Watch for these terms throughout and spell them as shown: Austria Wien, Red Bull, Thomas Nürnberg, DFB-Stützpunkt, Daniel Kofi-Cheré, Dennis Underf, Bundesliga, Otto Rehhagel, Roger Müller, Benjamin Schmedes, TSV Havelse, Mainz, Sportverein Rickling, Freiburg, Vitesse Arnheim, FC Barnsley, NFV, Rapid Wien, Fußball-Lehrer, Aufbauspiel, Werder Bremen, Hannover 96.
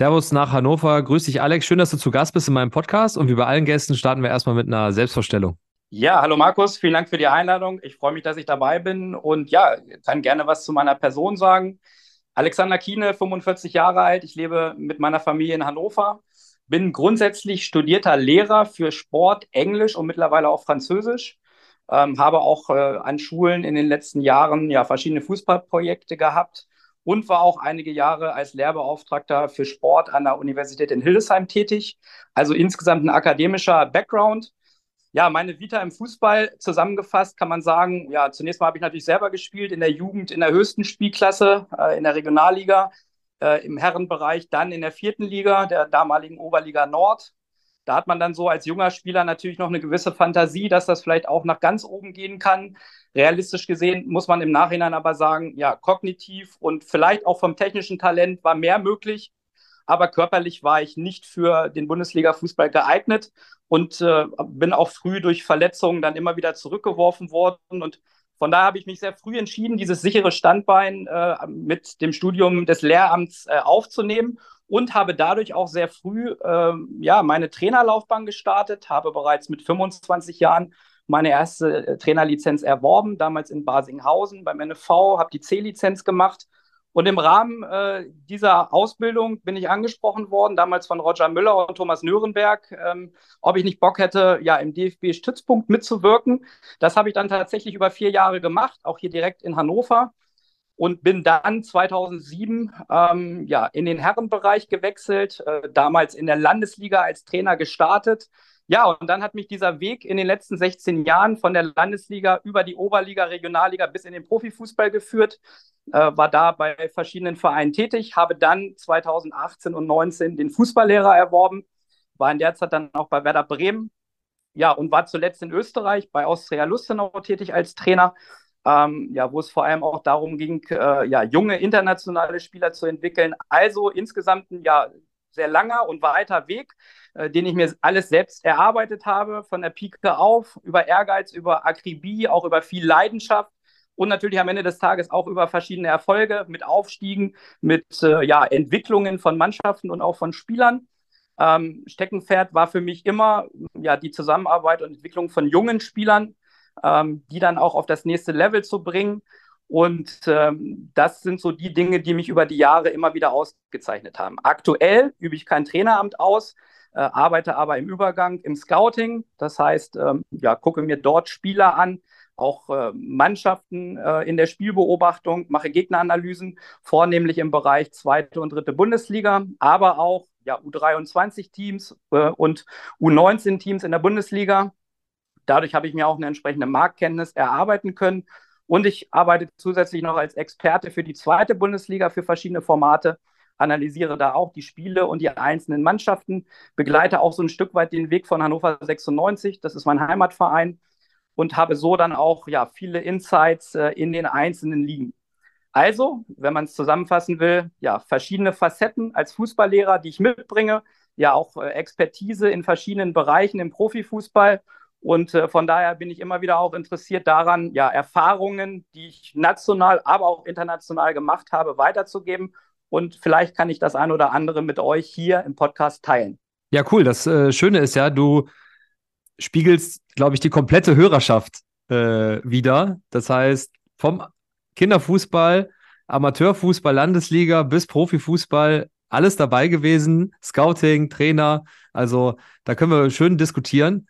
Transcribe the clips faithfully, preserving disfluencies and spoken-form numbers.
Servus nach Hannover. Grüß dich, Alex. Schön, dass du zu Gast bist in meinem Podcast. Und wie bei allen Gästen starten wir erstmal mit einer Selbstvorstellung. Ja, hallo Markus. Vielen Dank für die Einladung. Ich freue mich, dass ich dabei bin und ja, kann gerne was zu meiner Person sagen. Alexander Kiene, fünfundvierzig Jahre alt. Ich lebe mit meiner Familie in Hannover. Bin grundsätzlich studierter Lehrer für Sport, Englisch und mittlerweile auch Französisch. Ähm, habe auch äh, an Schulen in den letzten Jahren ja verschiedene Fußballprojekte gehabt und war auch einige Jahre als Lehrbeauftragter für Sport an der Universität in Hildesheim tätig. Also insgesamt ein akademischer Background. Ja, meine Vita im Fußball zusammengefasst kann man sagen, ja, zunächst mal habe ich natürlich selber gespielt in der Jugend, in der höchsten Spielklasse, äh, in der Regionalliga, äh, im Herrenbereich, dann in der vierten Liga, der damaligen Oberliga Nord. Da hat man dann so als junger Spieler natürlich noch eine gewisse Fantasie, dass das vielleicht auch nach ganz oben gehen kann. Realistisch gesehen muss man im Nachhinein aber sagen, ja, kognitiv und vielleicht auch vom technischen Talent war mehr möglich, aber körperlich war ich nicht für den Bundesliga-Fußball geeignet und äh, bin auch früh durch Verletzungen dann immer wieder zurückgeworfen worden. Und von daher habe ich mich sehr früh entschieden, dieses sichere Standbein äh, mit dem Studium des Lehramts äh, aufzunehmen. Und habe dadurch auch sehr früh äh, ja, meine Trainerlaufbahn gestartet, habe bereits mit fünfundzwanzig Jahren meine erste äh, Trainerlizenz erworben, damals in Barsinghausen beim N F V, habe die C-Lizenz gemacht. Und im Rahmen äh, dieser Ausbildung bin ich angesprochen worden, damals von Roger Müller und Thomas Nürnberg, ähm, ob ich nicht Bock hätte, ja, im D F B-Stützpunkt mitzuwirken. Das habe ich dann tatsächlich über vier Jahre gemacht, auch hier direkt in Hannover. Und bin dann zweitausendsieben ähm, ja, in den Herrenbereich gewechselt, äh, damals in der Landesliga als Trainer gestartet. Ja, und dann hat mich dieser Weg in den letzten sechzehn Jahren von der Landesliga über die Oberliga, Regionalliga bis in den Profifußball geführt. Äh, war da bei verschiedenen Vereinen tätig, habe dann zweitausendachtzehn und neunzehn den Fußballlehrer erworben, war in der Zeit dann auch bei Werder Bremen. Ja, und war zuletzt in Österreich bei Austria Lustenau tätig als Trainer. Ähm, ja, wo es vor allem auch darum ging, äh, ja, junge internationale Spieler zu entwickeln. Also insgesamt ein ja, sehr langer und weiter Weg, äh, den ich mir alles selbst erarbeitet habe, von der Pike auf, über Ehrgeiz, über Akribie, auch über viel Leidenschaft und natürlich am Ende des Tages auch über verschiedene Erfolge mit Aufstiegen, mit äh, ja, Entwicklungen von Mannschaften und auch von Spielern. Ähm, Steckenpferd war für mich immer ja, die Zusammenarbeit und Entwicklung von jungen Spielern, die dann auch auf das nächste Level zu bringen. Und ähm, das sind so die Dinge, die mich über die Jahre immer wieder ausgezeichnet haben. Aktuell übe ich kein Traineramt aus, äh, arbeite aber im Übergang im Scouting. Das heißt, ähm, ja, gucke mir dort Spieler an, auch äh, Mannschaften äh, in der Spielbeobachtung, mache Gegneranalysen, vornehmlich im Bereich zweite und dritte Bundesliga, aber auch ja, U dreiundzwanzig Teams äh, und U neunzehn Teams in der Bundesliga. Dadurch habe ich mir auch eine entsprechende Marktkenntnis erarbeiten können. Und ich arbeite zusätzlich noch als Experte für die zweite Bundesliga für verschiedene Formate, analysiere da auch die Spiele und die einzelnen Mannschaften, begleite auch so ein Stück weit den Weg von Hannover sechsundneunzig, das ist mein Heimatverein, und habe so dann auch ja, viele Insights äh, in den einzelnen Ligen. Also, wenn man es zusammenfassen will, ja, verschiedene Facetten als Fußballlehrer, die ich mitbringe, ja auch äh, Expertise in verschiedenen Bereichen im Profifußball. Und von daher bin ich immer wieder auch interessiert daran, ja, Erfahrungen, die ich national, aber auch international gemacht habe, weiterzugeben. Und vielleicht kann ich das ein oder andere mit euch hier im Podcast teilen. Ja, cool. Das äh, Schöne ist ja, du spiegelst, glaube ich, die komplette Hörerschaft äh, wider. Das heißt, vom Kinderfußball, Amateurfußball, Landesliga bis Profifußball, alles dabei gewesen. Scouting, Trainer. Also da können wir schön diskutieren.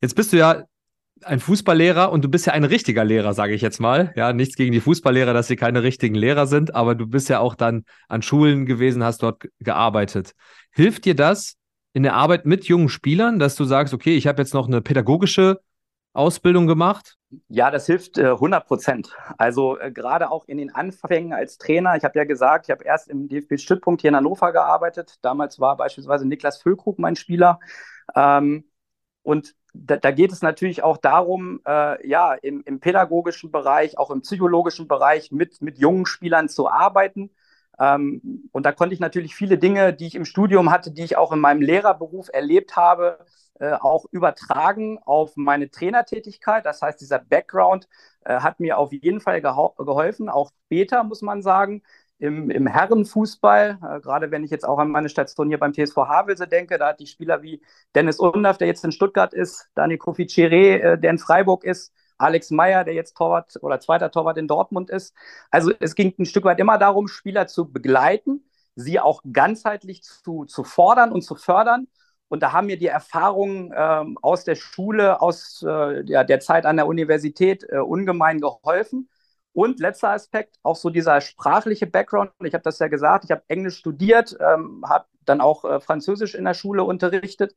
Jetzt bist du ja ein Fußballlehrer und du bist ja ein richtiger Lehrer, sage ich jetzt mal. Ja, nichts gegen die Fußballlehrer, dass sie keine richtigen Lehrer sind, aber du bist ja auch dann an Schulen gewesen, hast dort gearbeitet. Hilft dir das in der Arbeit mit jungen Spielern, dass du sagst, okay, ich habe jetzt noch eine pädagogische Ausbildung gemacht? Ja, das hilft äh, hundert Prozent. Also äh, gerade auch in den Anfängen als Trainer. Ich habe ja gesagt, ich habe erst im D F B-Stützpunkt hier in Hannover gearbeitet. Damals war beispielsweise Niklas Füllkrug mein Spieler. Ähm, und Da, da geht es natürlich auch darum, äh, ja, im, im pädagogischen Bereich, auch im psychologischen Bereich mit, mit jungen Spielern zu arbeiten. Ähm, und da konnte ich natürlich viele Dinge, die ich im Studium hatte, die ich auch in meinem Lehrerberuf erlebt habe, äh, auch übertragen auf meine Trainertätigkeit. Das heißt, dieser Background äh, hat mir auf jeden Fall geholfen, auch später, muss man sagen, im, im Herrenfußball, äh, gerade wenn ich jetzt auch an meine Station hier beim T S V Havelse denke, da hat die Spieler wie Dennis Underf, der jetzt in Stuttgart ist, Daniel Kofi-Cheré, äh, der in Freiburg ist, Alex Meyer, der jetzt Torwart oder zweiter Torwart in Dortmund ist. Also es ging ein Stück weit immer darum, Spieler zu begleiten, sie auch ganzheitlich zu, zu fordern und zu fördern. Und da haben mir die Erfahrungen ähm, aus der Schule, aus äh, ja, der Zeit an der Universität äh, ungemein geholfen. Und letzter Aspekt, auch so dieser sprachliche Background. Ich habe das ja gesagt, ich habe Englisch studiert, ähm, habe dann auch äh, Französisch in der Schule unterrichtet.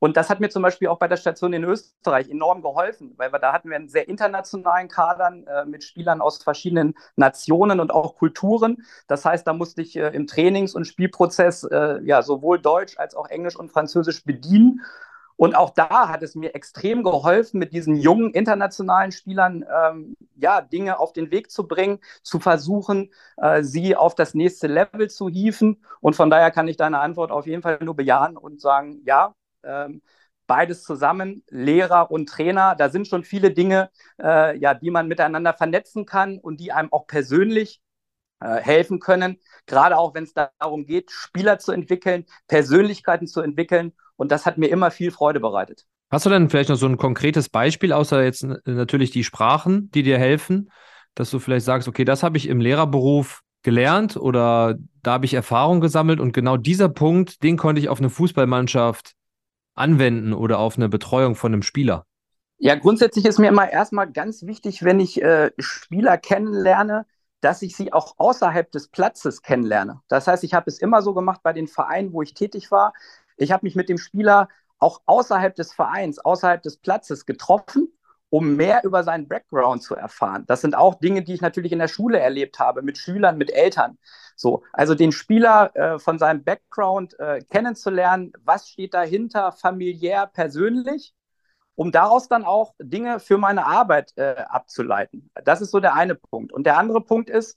Und das hat mir zum Beispiel auch bei der Station in Österreich enorm geholfen, weil wir da hatten wir einen sehr internationalen Kadern äh, mit Spielern aus verschiedenen Nationen und auch Kulturen. Das heißt, da musste ich äh, im Trainings- und Spielprozess äh, ja, sowohl Deutsch als auch Englisch und Französisch bedienen. Und auch da hat es mir extrem geholfen, mit diesen jungen internationalen Spielern ähm, ja, Dinge auf den Weg zu bringen, zu versuchen, äh, sie auf das nächste Level zu hieven. Und von daher kann ich deine Antwort auf jeden Fall nur bejahen und sagen, ja, Ähm, beides zusammen, Lehrer und Trainer, da sind schon viele Dinge, äh, ja, die man miteinander vernetzen kann und die einem auch persönlich äh, helfen können, gerade auch wenn es darum geht, Spieler zu entwickeln, Persönlichkeiten zu entwickeln, und das hat mir immer viel Freude bereitet. Hast du denn vielleicht noch so ein konkretes Beispiel, außer jetzt natürlich die Sprachen, die dir helfen, dass du vielleicht sagst, okay, das habe ich im Lehrerberuf gelernt oder da habe ich Erfahrung gesammelt und genau dieser Punkt, den konnte ich auf eine Fußballmannschaft anwenden oder auf eine Betreuung von einem Spieler? Ja, grundsätzlich ist mir immer erstmal ganz wichtig, wenn ich äh, Spieler kennenlerne, dass ich sie auch außerhalb des Platzes kennenlerne. Das heißt, ich habe es immer so gemacht bei den Vereinen, wo ich tätig war. Ich habe mich mit dem Spieler auch außerhalb des Vereins, außerhalb des Platzes getroffen, um mehr über seinen Background zu erfahren. Das sind auch Dinge, die ich natürlich in der Schule erlebt habe, mit Schülern, mit Eltern. So, also den Spieler äh, von seinem Background äh, kennenzulernen, was steht dahinter, familiär, persönlich, um daraus dann auch Dinge für meine Arbeit äh, abzuleiten. Das ist so der eine Punkt. Und der andere Punkt ist,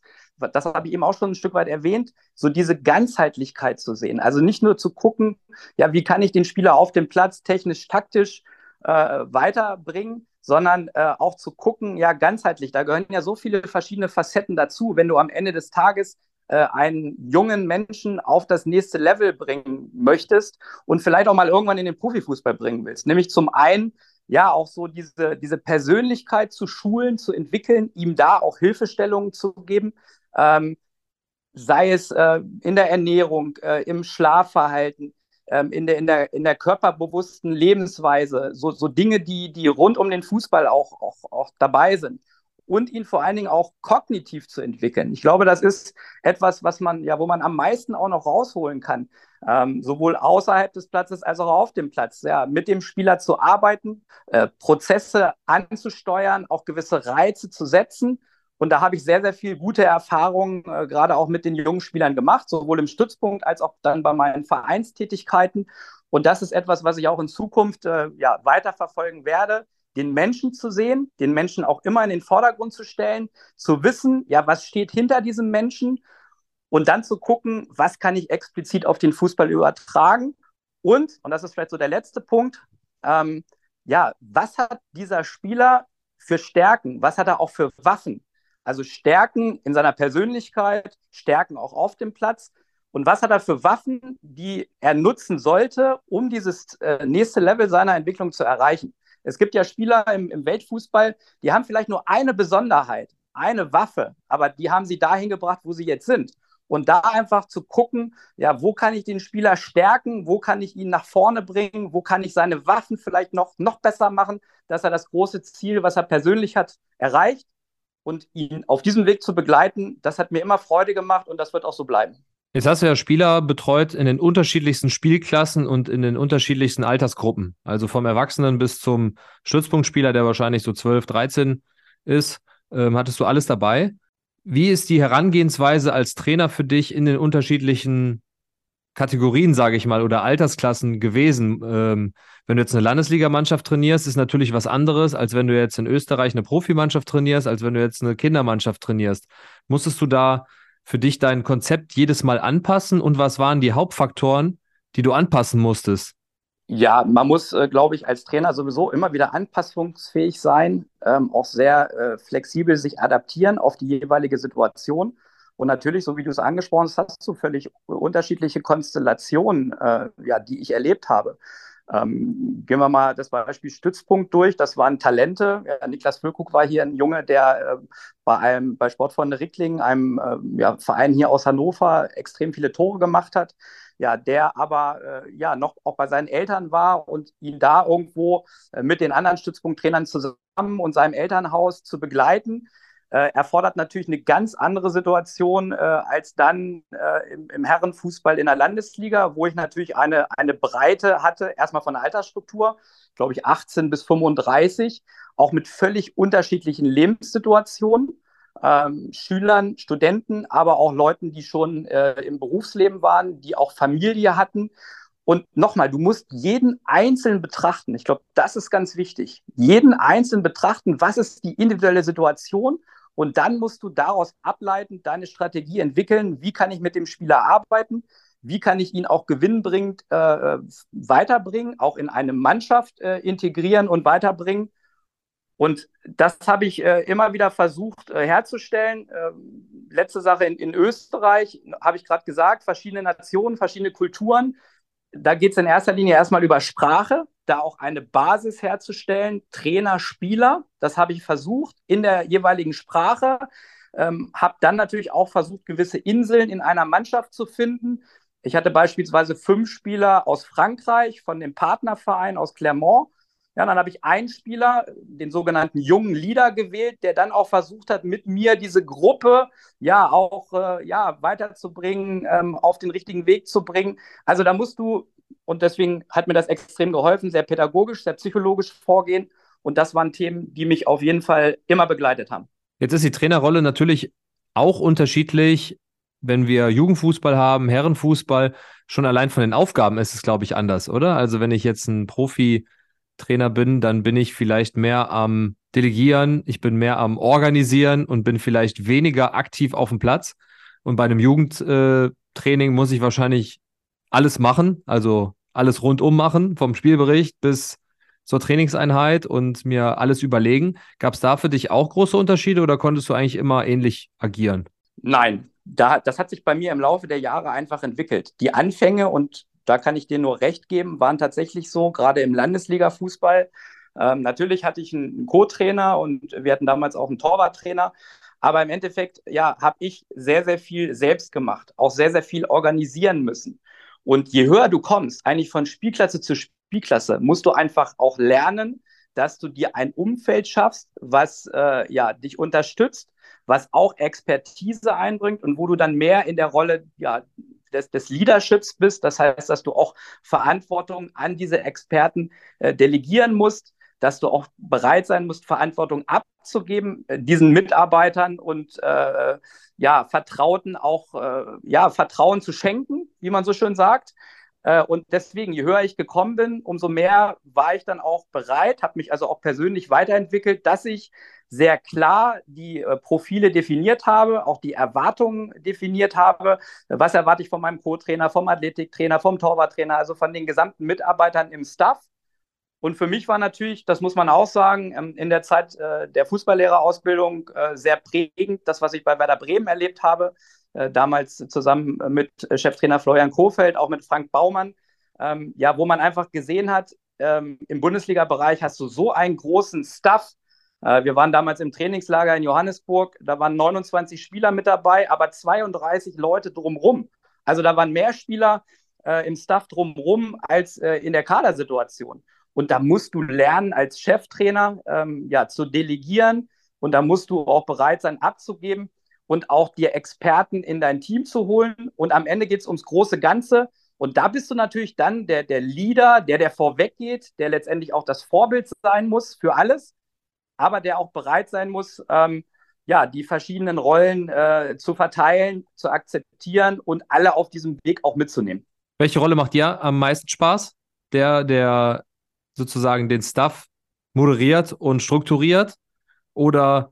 das habe ich eben auch schon ein Stück weit erwähnt, so diese Ganzheitlichkeit zu sehen. Also nicht nur zu gucken, ja, wie kann ich den Spieler auf dem Platz technisch, taktisch äh, weiterbringen, sondern äh, auch zu gucken, ja, ganzheitlich. Da gehören ja so viele verschiedene Facetten dazu, wenn du am Ende des Tages einen jungen Menschen auf das nächste Level bringen möchtest und vielleicht auch mal irgendwann in den Profifußball bringen willst. Nämlich zum einen, ja, auch so diese, diese Persönlichkeit zu schulen, zu entwickeln, ihm da auch Hilfestellungen zu geben, ähm, sei es äh, in der Ernährung, äh, im Schlafverhalten, äh, in der, in der, in der körperbewussten Lebensweise, so, so Dinge, die, die rund um den Fußball auch, auch, auch dabei sind. Und ihn vor allen Dingen auch kognitiv zu entwickeln. Ich glaube, das ist etwas, was man, ja, wo man am meisten auch noch rausholen kann, ähm, sowohl außerhalb des Platzes als auch auf dem Platz. Ja, mit dem Spieler zu arbeiten, äh, Prozesse anzusteuern, auch gewisse Reize zu setzen. Und da habe ich sehr, sehr viel gute Erfahrungen, äh, gerade auch mit den jungen Spielern gemacht, sowohl im Stützpunkt als auch dann bei meinen Vereinstätigkeiten. Und das ist etwas, was ich auch in Zukunft äh, ja, weiterverfolgen werde. Den Menschen zu sehen, den Menschen auch immer in den Vordergrund zu stellen, zu wissen, ja, was steht hinter diesem Menschen und dann zu gucken, was kann ich explizit auf den Fußball übertragen und, und das ist vielleicht so der letzte Punkt, ähm, ja, was hat dieser Spieler für Stärken, was hat er auch für Waffen? Also Stärken in seiner Persönlichkeit, Stärken auch auf dem Platz. Und was hat er für Waffen, die er nutzen sollte, um dieses äh, nächste Level seiner Entwicklung zu erreichen? Es gibt ja Spieler im, im Weltfußball, die haben vielleicht nur eine Besonderheit, eine Waffe, aber die haben sie dahin gebracht, wo sie jetzt sind. Und da einfach zu gucken, ja, wo kann ich den Spieler stärken, wo kann ich ihn nach vorne bringen, wo kann ich seine Waffen vielleicht noch, noch besser machen, dass er das große Ziel, was er persönlich hat, erreicht. Und ihn auf diesem Weg zu begleiten, das hat mir immer Freude gemacht und das wird auch so bleiben. Jetzt hast du ja Spieler betreut in den unterschiedlichsten Spielklassen und in den unterschiedlichsten Altersgruppen. Also vom Erwachsenen bis zum Stützpunktspieler, der wahrscheinlich so zwölf, dreizehn ist, ähm, hattest du alles dabei. Wie ist die Herangehensweise als Trainer für dich in den unterschiedlichen Kategorien, sage ich mal, oder Altersklassen gewesen? Ähm, wenn du jetzt eine Landesligamannschaft trainierst, ist natürlich was anderes, als wenn du jetzt in Österreich eine Profimannschaft trainierst, als wenn du jetzt eine Kindermannschaft trainierst. Musstest du da für dich dein Konzept jedes Mal anpassen und was waren die Hauptfaktoren, die du anpassen musstest? Ja, man muss, äh, glaube ich, als Trainer sowieso immer wieder anpassungsfähig sein, ähm, auch sehr äh, flexibel sich adaptieren auf die jeweilige Situation. Und natürlich, so wie du es angesprochen hast, hast du völlig unterschiedliche Konstellationen, äh, ja, die ich erlebt habe. Ähm, gehen wir mal das Beispiel Stützpunkt durch. Das waren Talente. Ja, Niklas Füllkrug war hier ein Junge, der äh, bei einem bei Sportverein Rickling, einem äh, ja, Verein hier aus Hannover, extrem viele Tore gemacht hat. Ja, der aber äh, ja noch auch bei seinen Eltern war und ihn da irgendwo äh, mit den anderen Stützpunkttrainern zusammen und seinem Elternhaus zu begleiten, äh, erfordert natürlich eine ganz andere Situation äh, als dann äh, im, im Herrenfußball in der Landesliga, wo ich natürlich eine, eine Breite hatte, erstmal von der Altersstruktur, glaube ich achtzehn bis fünfunddreißig, auch mit völlig unterschiedlichen Lebenssituationen. Ähm, Schülern, Studenten, aber auch Leuten, die schon äh, im Berufsleben waren, die auch Familie hatten. Und nochmal, du musst jeden Einzelnen betrachten. Ich glaube, das ist ganz wichtig. Jeden Einzelnen betrachten, was ist die individuelle Situation? Und dann musst du daraus ableitend deine Strategie entwickeln. Wie kann ich mit dem Spieler arbeiten? Wie kann ich ihn auch gewinnbringend äh, weiterbringen, auch in eine Mannschaft äh, integrieren und weiterbringen? Und das habe ich äh, immer wieder versucht äh, herzustellen. Ähm, letzte Sache in, in Österreich, habe ich gerade gesagt, verschiedene Nationen, verschiedene Kulturen. Da geht es in erster Linie erstmal über Sprache, da auch eine Basis herzustellen, Trainer, Spieler. Das habe ich versucht in der jeweiligen Sprache. Ähm, habe dann natürlich auch versucht, gewisse Inseln in einer Mannschaft zu finden. Ich hatte beispielsweise fünf Spieler aus Frankreich, von dem Partnerverein aus Clermont. Ja, dann habe ich einen Spieler, den sogenannten jungen Leader, gewählt, der dann auch versucht hat, mit mir diese Gruppe ja auch äh, ja, weiterzubringen, ähm, auf den richtigen Weg zu bringen. Also da musst du, und deswegen hat mir das extrem geholfen, sehr pädagogisch, sehr psychologisch vorgehen. Und das waren Themen, die mich auf jeden Fall immer begleitet haben. Jetzt ist die Trainerrolle natürlich auch unterschiedlich, wenn wir Jugendfußball haben, Herrenfußball. Schon allein von den Aufgaben ist es, glaube ich, anders, oder? Also wenn ich jetzt ein Profi Trainer bin, dann bin ich vielleicht mehr am Delegieren, ich bin mehr am Organisieren und bin vielleicht weniger aktiv auf dem Platz. Und bei einem Jugendtraining muss ich wahrscheinlich alles machen, also alles rundum machen, vom Spielbericht bis zur Trainingseinheit und mir alles überlegen. Gab es da für dich auch große Unterschiede oder konntest du eigentlich immer ähnlich agieren? Nein, da, das hat sich bei mir im Laufe der Jahre einfach entwickelt. Die Anfänge, und da kann ich dir nur recht geben, waren tatsächlich so, gerade im Landesliga-Fußball. Ähm, natürlich hatte ich einen Co-Trainer und wir hatten damals auch einen Torwarttrainer. Aber im Endeffekt, ja, habe ich sehr, sehr viel selbst gemacht, auch sehr, sehr viel organisieren müssen. Und je höher du kommst, eigentlich von Spielklasse zu Spielklasse, musst du einfach auch lernen, dass du dir ein Umfeld schaffst, was äh, ja, dich unterstützt, was auch Expertise einbringt und wo du dann mehr in der Rolle, ja, Des, des Leaderships bist. Das heißt, dass du auch Verantwortung an diese Experten äh, delegieren musst, dass du auch bereit sein musst, Verantwortung abzugeben, äh, diesen Mitarbeitern und äh, ja, Vertrauten auch äh, ja, Vertrauen zu schenken, wie man so schön sagt. Äh, und deswegen, je höher ich gekommen bin, umso mehr war ich dann auch bereit, habe mich also auch persönlich weiterentwickelt, dass ich sehr klar die äh, Profile definiert habe, auch die Erwartungen definiert habe. Was erwarte ich von meinem Co-Trainer, vom Athletiktrainer, vom Torwarttrainer, also von den gesamten Mitarbeitern im Staff? Und für mich war natürlich, das muss man auch sagen, ähm, in der Zeit äh, der Fußballlehrerausbildung äh, sehr prägend, das, was ich bei Werder Bremen erlebt habe, äh, damals zusammen mit Cheftrainer Florian Kohfeldt, auch mit Frank Baumann, ähm, ja, wo man einfach gesehen hat, ähm, im Bundesliga-Bereich hast du so einen großen Staff. Wir waren damals im Trainingslager in Johannesburg, da waren neunundzwanzig Spieler mit dabei, aber zweiunddreißig Leute drumherum. Also da waren mehr Spieler äh, im Staff drumherum als äh, in der Kadersituation. Und da musst du lernen, als Cheftrainer ähm, ja, zu delegieren, und da musst du auch bereit sein, abzugeben und auch dir Experten in dein Team zu holen. Und am Ende geht es ums große Ganze. Und da bist du natürlich dann der, der Leader, der, der vorweggeht, der letztendlich auch das Vorbild sein muss für alles, aber der auch bereit sein muss, ähm, ja, die verschiedenen Rollen äh, zu verteilen, zu akzeptieren und alle auf diesem Weg auch mitzunehmen. Welche Rolle macht dir am meisten Spaß? Der, der sozusagen den Staff moderiert und strukturiert, oder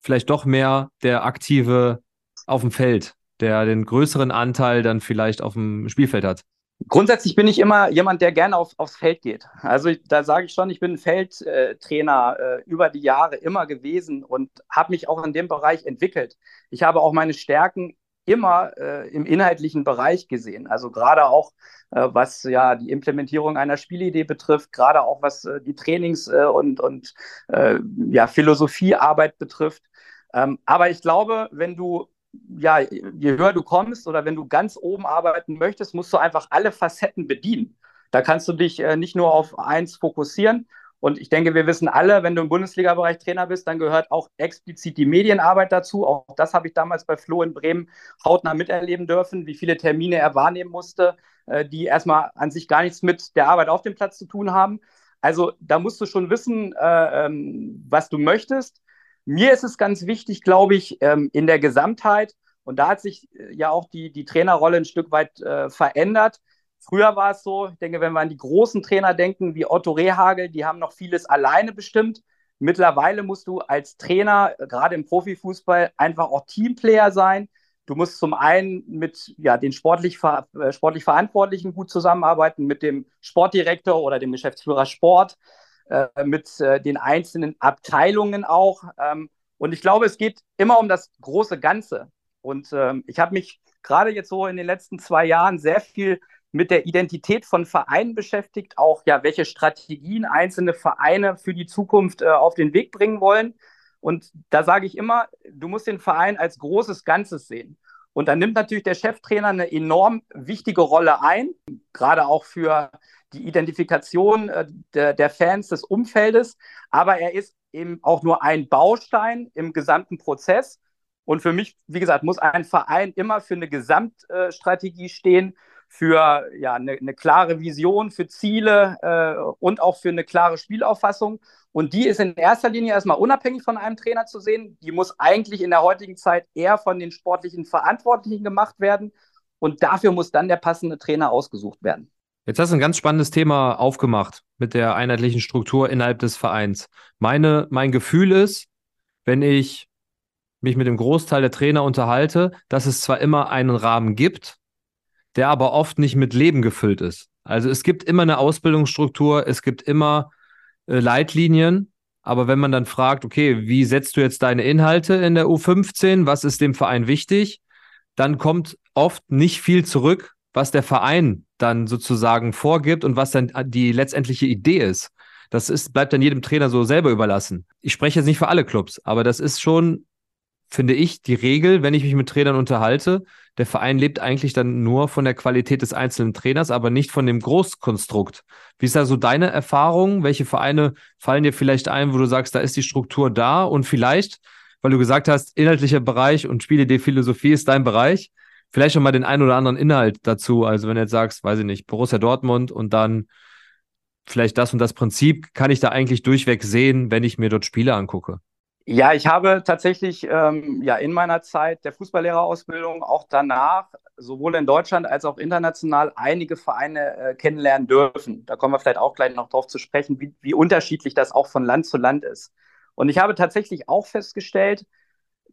vielleicht doch mehr der Aktive auf dem Feld, der den größeren Anteil dann vielleicht auf dem Spielfeld hat? Grundsätzlich bin ich immer jemand, der gerne auf, aufs Feld geht. Also ich, da sage ich schon, ich bin ein Feldtrainer äh, über die Jahre immer gewesen und habe mich auch in dem Bereich entwickelt. Ich habe auch meine Stärken immer äh, im inhaltlichen Bereich gesehen. Also gerade auch, äh, was ja die Implementierung einer Spielidee betrifft, gerade auch was äh, die Trainings- äh, und, und äh, ja, Philosophiearbeit betrifft. Ähm, aber ich glaube, wenn du, ja, je höher du kommst oder wenn du ganz oben arbeiten möchtest, musst du einfach alle Facetten bedienen. Da kannst du dich äh, nicht nur auf eins fokussieren. Und ich denke, wir wissen alle, wenn du im Bundesliga-Bereich Trainer bist, dann gehört auch explizit die Medienarbeit dazu. Auch das habe ich damals bei Flo in Bremen hautnah miterleben dürfen, wie viele Termine er wahrnehmen musste, die erstmal an sich gar nichts mit der Arbeit auf dem Platz zu tun haben. Also da musst du schon wissen, was du möchtest. Mir ist es ganz wichtig, glaube ich, in der Gesamtheit. Und da hat sich ja auch die, die Trainerrolle ein Stück weit verändert. Früher war es so, ich denke, wenn wir an die großen Trainer denken, wie Otto Rehhagel, die haben noch vieles alleine bestimmt. Mittlerweile musst du als Trainer, gerade im Profifußball, einfach auch Teamplayer sein. Du musst zum einen mit ja, den sportlich, sportlich Verantwortlichen gut zusammenarbeiten, mit dem Sportdirektor oder dem Geschäftsführer Sport, äh, mit äh, den einzelnen Abteilungen auch. Ähm, und ich glaube, es geht immer um das große Ganze. Und ähm, ich habe mich gerade jetzt so in den letzten zwei Jahren sehr viel mit der Identität von Vereinen beschäftigt, auch ja, welche Strategien einzelne Vereine für die Zukunft äh, auf den Weg bringen wollen. Und da sage ich immer, du musst den Verein als großes Ganzes sehen. Und dann nimmt natürlich der Cheftrainer eine enorm wichtige Rolle ein, gerade auch für die Identifikation äh, der, der Fans des Umfeldes. Aber er ist eben auch nur ein Baustein im gesamten Prozess. Und für mich, wie gesagt, muss ein Verein immer für eine Gesamtstrategie äh, stehen, für ja, eine, eine klare Vision, für Ziele äh, und auch für eine klare Spielauffassung. Und die ist in erster Linie erstmal unabhängig von einem Trainer zu sehen. Die muss eigentlich in der heutigen Zeit eher von den sportlichen Verantwortlichen gemacht werden. Und dafür muss dann der passende Trainer ausgesucht werden. Jetzt hast du ein ganz spannendes Thema aufgemacht mit der einheitlichen Struktur innerhalb des Vereins. Meine, mein Gefühl ist, wenn ich mich mit dem Großteil der Trainer unterhalte, dass es zwar immer einen Rahmen gibt, der aber oft nicht mit Leben gefüllt ist. Also es gibt immer eine Ausbildungsstruktur, es gibt immer äh, Leitlinien, aber wenn man dann fragt, okay, wie setzt du jetzt deine Inhalte in der U fünfzehn, was ist dem Verein wichtig, dann kommt oft nicht viel zurück, was der Verein dann sozusagen vorgibt und was dann die letztendliche Idee ist. Das ist, bleibt dann jedem Trainer so selber überlassen. Ich spreche jetzt nicht für alle Clubs, aber das ist schon, finde ich, die Regel, wenn ich mich mit Trainern unterhalte, der Verein lebt eigentlich dann nur von der Qualität des einzelnen Trainers, aber nicht von dem Großkonstrukt. Wie ist da so deine Erfahrung? Welche Vereine fallen dir vielleicht ein, wo du sagst, da ist die Struktur da und vielleicht, weil du gesagt hast, inhaltlicher Bereich und Spielidee, Philosophie ist dein Bereich, vielleicht schon mal den einen oder anderen Inhalt dazu. Also wenn du jetzt sagst, weiß ich nicht, Borussia Dortmund und dann vielleicht das und das Prinzip, kann ich da eigentlich durchweg sehen, wenn ich mir dort Spiele angucke? Ja, ich habe tatsächlich ähm, ja, in meiner Zeit der Fußballlehrerausbildung auch danach sowohl in Deutschland als auch international einige Vereine äh, kennenlernen dürfen. Da kommen wir vielleicht auch gleich noch drauf zu sprechen, wie, wie unterschiedlich das auch von Land zu Land ist. Und ich habe tatsächlich auch festgestellt,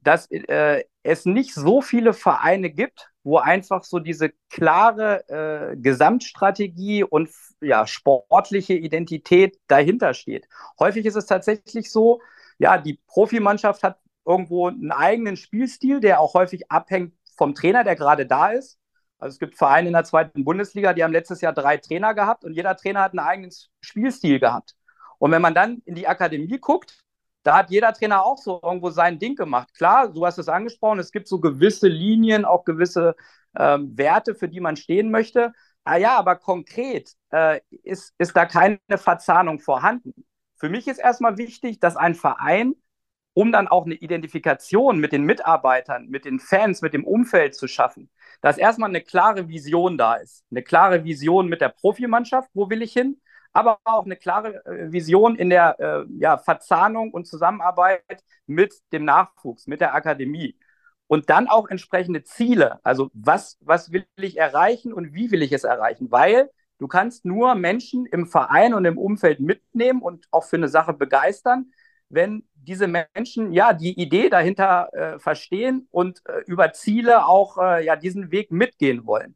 dass äh, es nicht so viele Vereine gibt, wo einfach so diese klare äh, Gesamtstrategie und ja, sportliche Identität dahinter steht. Häufig ist es tatsächlich so, ja, die Profimannschaft hat irgendwo einen eigenen Spielstil, der auch häufig abhängt vom Trainer, der gerade da ist. Also es gibt Vereine in der zweiten Bundesliga, die haben letztes Jahr drei Trainer gehabt und jeder Trainer hat einen eigenen Spielstil gehabt. Und wenn man dann in die Akademie guckt, da hat jeder Trainer auch so irgendwo sein Ding gemacht. Klar, du hast es angesprochen, es gibt so gewisse Linien, auch gewisse ähm, Werte, für die man stehen möchte. Ah ja, aber konkret äh, ist, ist da keine Verzahnung vorhanden. Für mich ist erstmal wichtig, dass ein Verein, um dann auch eine Identifikation mit den Mitarbeitern, mit den Fans, mit dem Umfeld zu schaffen, dass erstmal eine klare Vision da ist. Eine klare Vision mit der Profimannschaft, wo will ich hin, aber auch eine klare Vision in der äh, ja, Verzahnung und Zusammenarbeit mit dem Nachwuchs, mit der Akademie. Und dann auch entsprechende Ziele. Also was, was will ich erreichen und wie will ich es erreichen? Weil du kannst nur Menschen im Verein und im Umfeld mitnehmen und auch für eine Sache begeistern, wenn diese Menschen ja die Idee dahinter äh, verstehen und äh, über Ziele auch äh, ja, diesen Weg mitgehen wollen.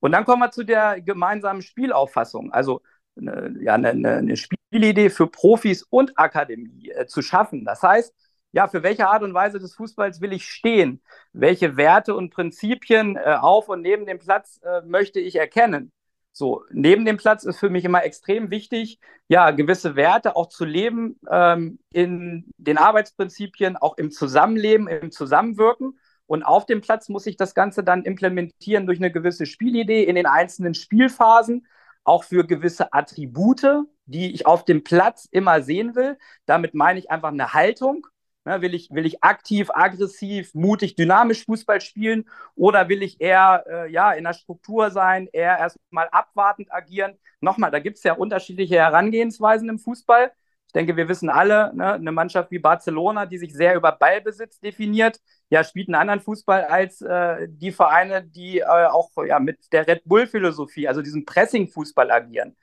Und dann kommen wir zu der gemeinsamen Spielauffassung, also eine, ja, eine, eine Spielidee für Profis und Akademie äh, zu schaffen. Das heißt, ja, für welche Art und Weise des Fußballs will ich stehen? Welche Werte und Prinzipien äh, auf und neben dem Platz äh, möchte ich erkennen? So, neben dem Platz ist für mich immer extrem wichtig, ja, gewisse Werte auch zu leben, ähm, in den Arbeitsprinzipien, auch im Zusammenleben, im Zusammenwirken. Und auf dem Platz muss ich das Ganze dann implementieren durch eine gewisse Spielidee in den einzelnen Spielphasen, auch für gewisse Attribute, die ich auf dem Platz immer sehen will. Damit meine ich einfach eine Haltung. Will ich, will ich aktiv, aggressiv, mutig, dynamisch Fußball spielen oder will ich eher äh, ja, in der Struktur sein, eher erstmal abwartend agieren? Nochmal, da gibt es ja unterschiedliche Herangehensweisen im Fußball. Ich denke, wir wissen alle, ne, eine Mannschaft wie Barcelona, die sich sehr über Ballbesitz definiert, ja, spielt einen anderen Fußball als äh, die Vereine, die äh, auch ja, mit der Red Bull-Philosophie, also diesem Pressing-Fußball agieren.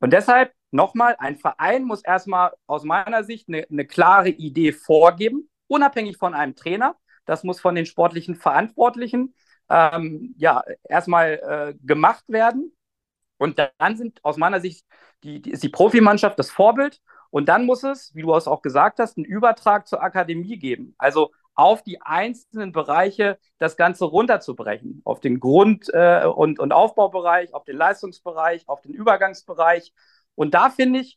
Und deshalb nochmal, ein Verein muss erstmal aus meiner Sicht eine, eine klare Idee vorgeben, unabhängig von einem Trainer. Das muss von den sportlichen Verantwortlichen ähm, ja, erstmal äh, gemacht werden. Und dann sind aus meiner Sicht die, die, ist die Profimannschaft das Vorbild. Und dann muss es, wie du es auch gesagt hast, einen Übertrag zur Akademie geben. Also auf die einzelnen Bereiche das Ganze runterzubrechen. Auf den Grund- äh, und, und Aufbaubereich, auf den Leistungsbereich, auf den Übergangsbereich. Und da finde ich,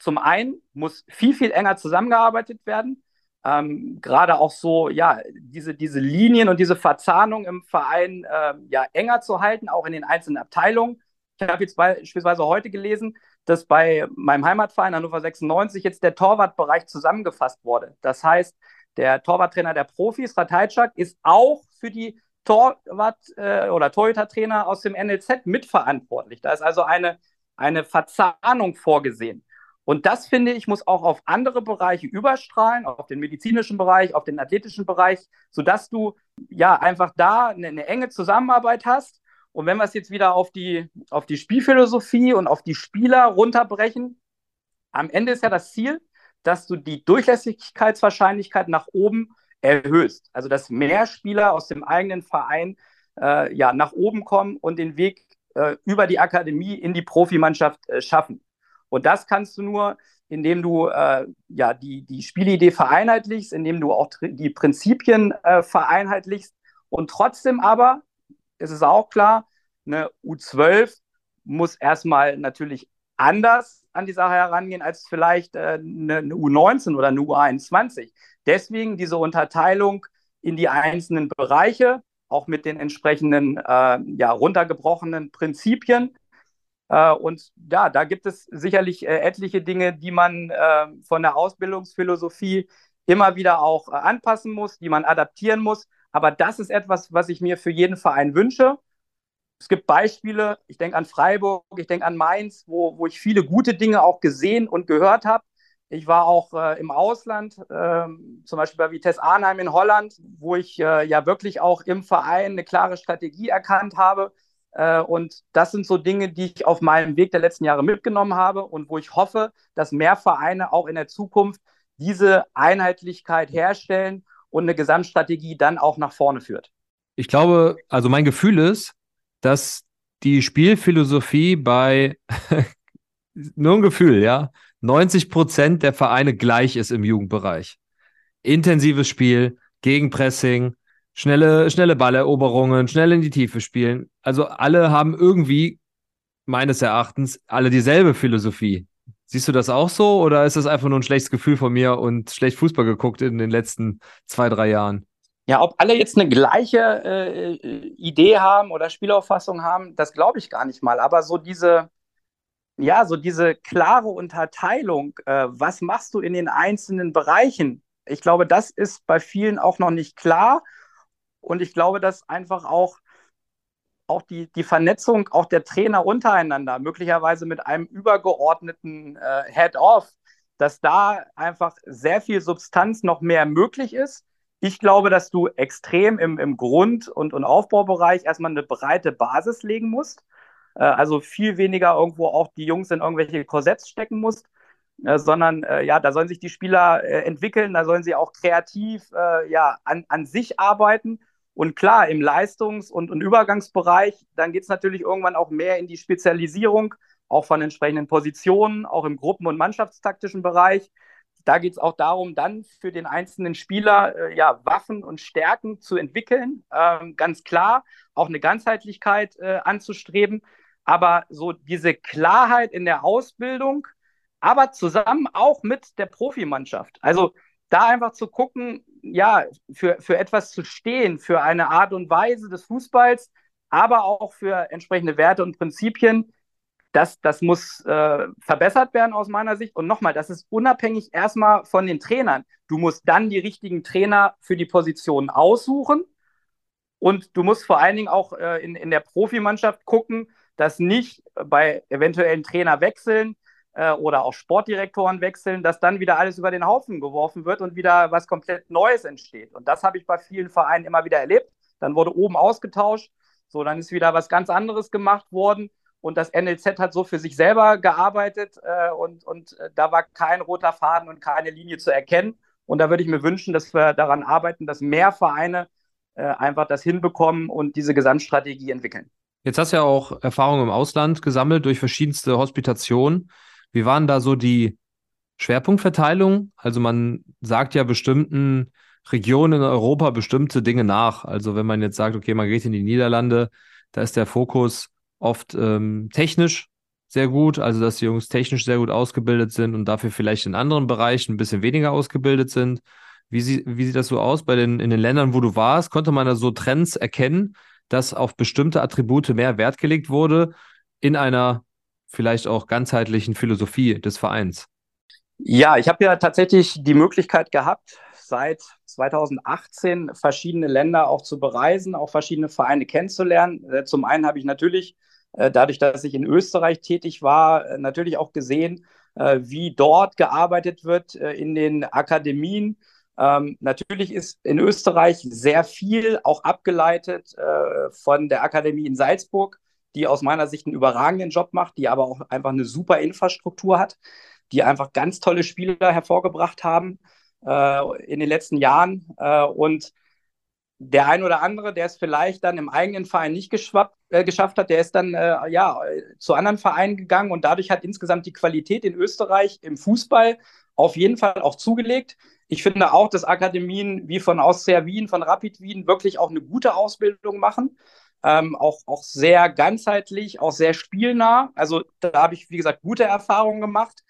zum einen muss viel, viel enger zusammengearbeitet werden. Ähm, gerade auch so, ja, diese, diese Linien und diese Verzahnung im Verein äh, ja, enger zu halten, auch in den einzelnen Abteilungen. Ich habe jetzt beispielsweise heute gelesen, dass bei meinem Heimatverein Hannover sechsundneunzig jetzt der Torwartbereich zusammengefasst wurde. Das heißt, der Torwarttrainer der Profis, Ratajczak, ist auch für die Torwart- äh, oder Torhütertrainer aus dem N L Z mitverantwortlich. Da ist also eine eine Verzahnung vorgesehen. Und das, finde ich, muss auch auf andere Bereiche überstrahlen, auf den medizinischen Bereich, auf den athletischen Bereich, sodass du ja einfach da eine, eine enge Zusammenarbeit hast. Und wenn wir es jetzt wieder auf die, auf die Spielphilosophie und auf die Spieler runterbrechen, am Ende ist ja das Ziel, dass du die Durchlässigkeitswahrscheinlichkeit nach oben erhöhst. Also dass mehr Spieler aus dem eigenen Verein äh, ja, nach oben kommen und den Weg über die Akademie in die Profimannschaft schaffen. Und das kannst du nur, indem du äh, ja, die, die Spielidee vereinheitlichst, indem du auch die Prinzipien äh, vereinheitlichst. Und trotzdem aber, es ist auch klar, eine U zwölf muss erstmal natürlich anders an die Sache herangehen als vielleicht äh, eine, eine U neunzehn oder eine U einundzwanzig. Deswegen diese Unterteilung in die einzelnen Bereiche, auch mit den entsprechenden, äh, ja, runtergebrochenen Prinzipien. Äh, und ja, da gibt es sicherlich äh, etliche Dinge, die man äh, von der Ausbildungsphilosophie immer wieder auch äh, anpassen muss, die man adaptieren muss. Aber das ist etwas, was ich mir für jeden Verein wünsche. Es gibt Beispiele, ich denke an Freiburg, ich denke an Mainz, wo, wo ich viele gute Dinge auch gesehen und gehört habe. Ich war auch äh, im Ausland, äh, zum Beispiel bei Vitesse Arnheim in Holland, wo ich äh, ja wirklich auch im Verein eine klare Strategie erkannt habe. Äh, und das sind so Dinge, die ich auf meinem Weg der letzten Jahre mitgenommen habe und wo ich hoffe, dass mehr Vereine auch in der Zukunft diese Einheitlichkeit herstellen und eine Gesamtstrategie dann auch nach vorne führt. Ich glaube, also mein Gefühl ist, dass die Spielphilosophie bei, nur ein Gefühl, ja, neunzig Prozent der Vereine gleich ist im Jugendbereich. Intensives Spiel, Gegenpressing, schnelle, schnelle Balleroberungen, schnell in die Tiefe spielen. Also alle haben irgendwie, meines Erachtens, alle dieselbe Philosophie. Siehst du das auch so oder ist das einfach nur ein schlechtes Gefühl von mir und schlecht Fußball geguckt in den letzten zwei, drei Jahren? Ja, ob alle jetzt eine gleiche äh, Idee haben oder Spielauffassung haben, das glaube ich gar nicht mal. Aber so diese... Ja, so diese klare Unterteilung, äh, was machst du in den einzelnen Bereichen? Ich glaube, das ist bei vielen auch noch nicht klar. Und ich glaube, dass einfach auch, auch die, die Vernetzung auch der Trainer untereinander, möglicherweise mit einem übergeordneten äh, Head-Off, dass da einfach sehr viel Substanz noch mehr möglich ist. Ich glaube, dass du extrem im, im Grund- und, und Aufbaubereich erstmal eine breite Basis legen musst. Also viel weniger irgendwo auch die Jungs in irgendwelche Korsetts stecken musst, sondern ja, da sollen sich die Spieler entwickeln, da sollen sie auch kreativ ja, an, an sich arbeiten. Und klar, im Leistungs- und, und Übergangsbereich, dann geht es natürlich irgendwann auch mehr in die Spezialisierung, auch von entsprechenden Positionen, auch im Gruppen- und mannschaftstaktischen Bereich. Da geht es auch darum, dann für den einzelnen Spieler äh, ja, Waffen und Stärken zu entwickeln, ähm, ganz klar, auch eine Ganzheitlichkeit äh, anzustreben, aber so diese Klarheit in der Ausbildung, aber zusammen auch mit der Profimannschaft. Also da einfach zu gucken, ja, für, für etwas zu stehen, für eine Art und Weise des Fußballs, aber auch für entsprechende Werte und Prinzipien. Das, das muss äh, verbessert werden aus meiner Sicht. Und nochmal, das ist unabhängig erstmal von den Trainern. Du musst dann die richtigen Trainer für die Position aussuchen. Und du musst vor allen Dingen auch äh, in, in der Profimannschaft gucken, dass nicht bei eventuellen Trainerwechseln äh, oder auch Sportdirektoren wechseln, dass dann wieder alles über den Haufen geworfen wird und wieder was komplett Neues entsteht. Und das habe ich bei vielen Vereinen immer wieder erlebt. Dann wurde oben ausgetauscht. So, dann ist wieder was ganz anderes gemacht worden. Und das N L Z hat so für sich selber gearbeitet äh, und, und da war kein roter Faden und keine Linie zu erkennen. Und da würde ich mir wünschen, dass wir daran arbeiten, dass mehr Vereine äh, einfach das hinbekommen und diese Gesamtstrategie entwickeln. Jetzt hast du ja auch Erfahrungen im Ausland gesammelt durch verschiedenste Hospitationen. Wie waren da so die Schwerpunktverteilung? Also man sagt ja bestimmten Regionen in Europa bestimmte Dinge nach. Also wenn man jetzt sagt, okay, man geht in die Niederlande, da ist der Fokus oft ähm, technisch sehr gut, also dass die Jungs technisch sehr gut ausgebildet sind und dafür vielleicht in anderen Bereichen ein bisschen weniger ausgebildet sind. Wie, sie, wie sieht das so aus bei den, in den Ländern, wo du warst? Konnte man da so Trends erkennen, dass auf bestimmte Attribute mehr Wert gelegt wurde in einer vielleicht auch ganzheitlichen Philosophie des Vereins? Ja, ich habe ja tatsächlich die Möglichkeit gehabt, seit zweitausendachtzehn verschiedene Länder auch zu bereisen, auch verschiedene Vereine kennenzulernen. Zum einen habe ich natürlich, dadurch, dass ich in Österreich tätig war, natürlich auch gesehen, wie dort gearbeitet wird in den Akademien. Natürlich ist in Österreich sehr viel auch abgeleitet von der Akademie in Salzburg, die aus meiner Sicht einen überragenden Job macht, die aber auch einfach eine super Infrastruktur hat, die einfach ganz tolle Spieler hervorgebracht haben in den letzten Jahren. Und der ein oder andere, der es vielleicht dann im eigenen Verein nicht geschwappt, äh, geschafft hat, der ist dann äh, ja, zu anderen Vereinen gegangen und dadurch hat insgesamt die Qualität in Österreich im Fußball auf jeden Fall auch zugelegt. Ich finde auch, dass Akademien wie von Austria Wien, von Rapid Wien wirklich auch eine gute Ausbildung machen, ähm, auch, auch sehr ganzheitlich, auch sehr spielnah. Also da habe ich, wie gesagt, gute Erfahrungen gemacht.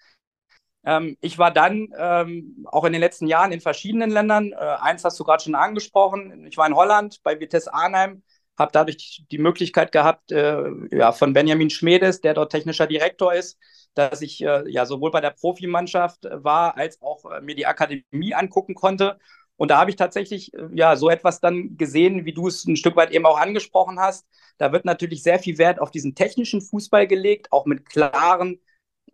Ich war dann ähm, auch in den letzten Jahren in verschiedenen Ländern. Äh, eins hast du gerade schon angesprochen. Ich war in Holland bei Vitesse Arnheim, habe dadurch die Möglichkeit gehabt, äh, ja, von Benjamin Schmedes, der dort technischer Direktor ist, dass ich äh, ja sowohl bei der Profimannschaft war, als auch äh, mir die Akademie angucken konnte. Und da habe ich tatsächlich äh, ja so etwas dann gesehen, wie du es ein Stück weit eben auch angesprochen hast. Da wird natürlich sehr viel Wert auf diesen technischen Fußball gelegt, auch mit klaren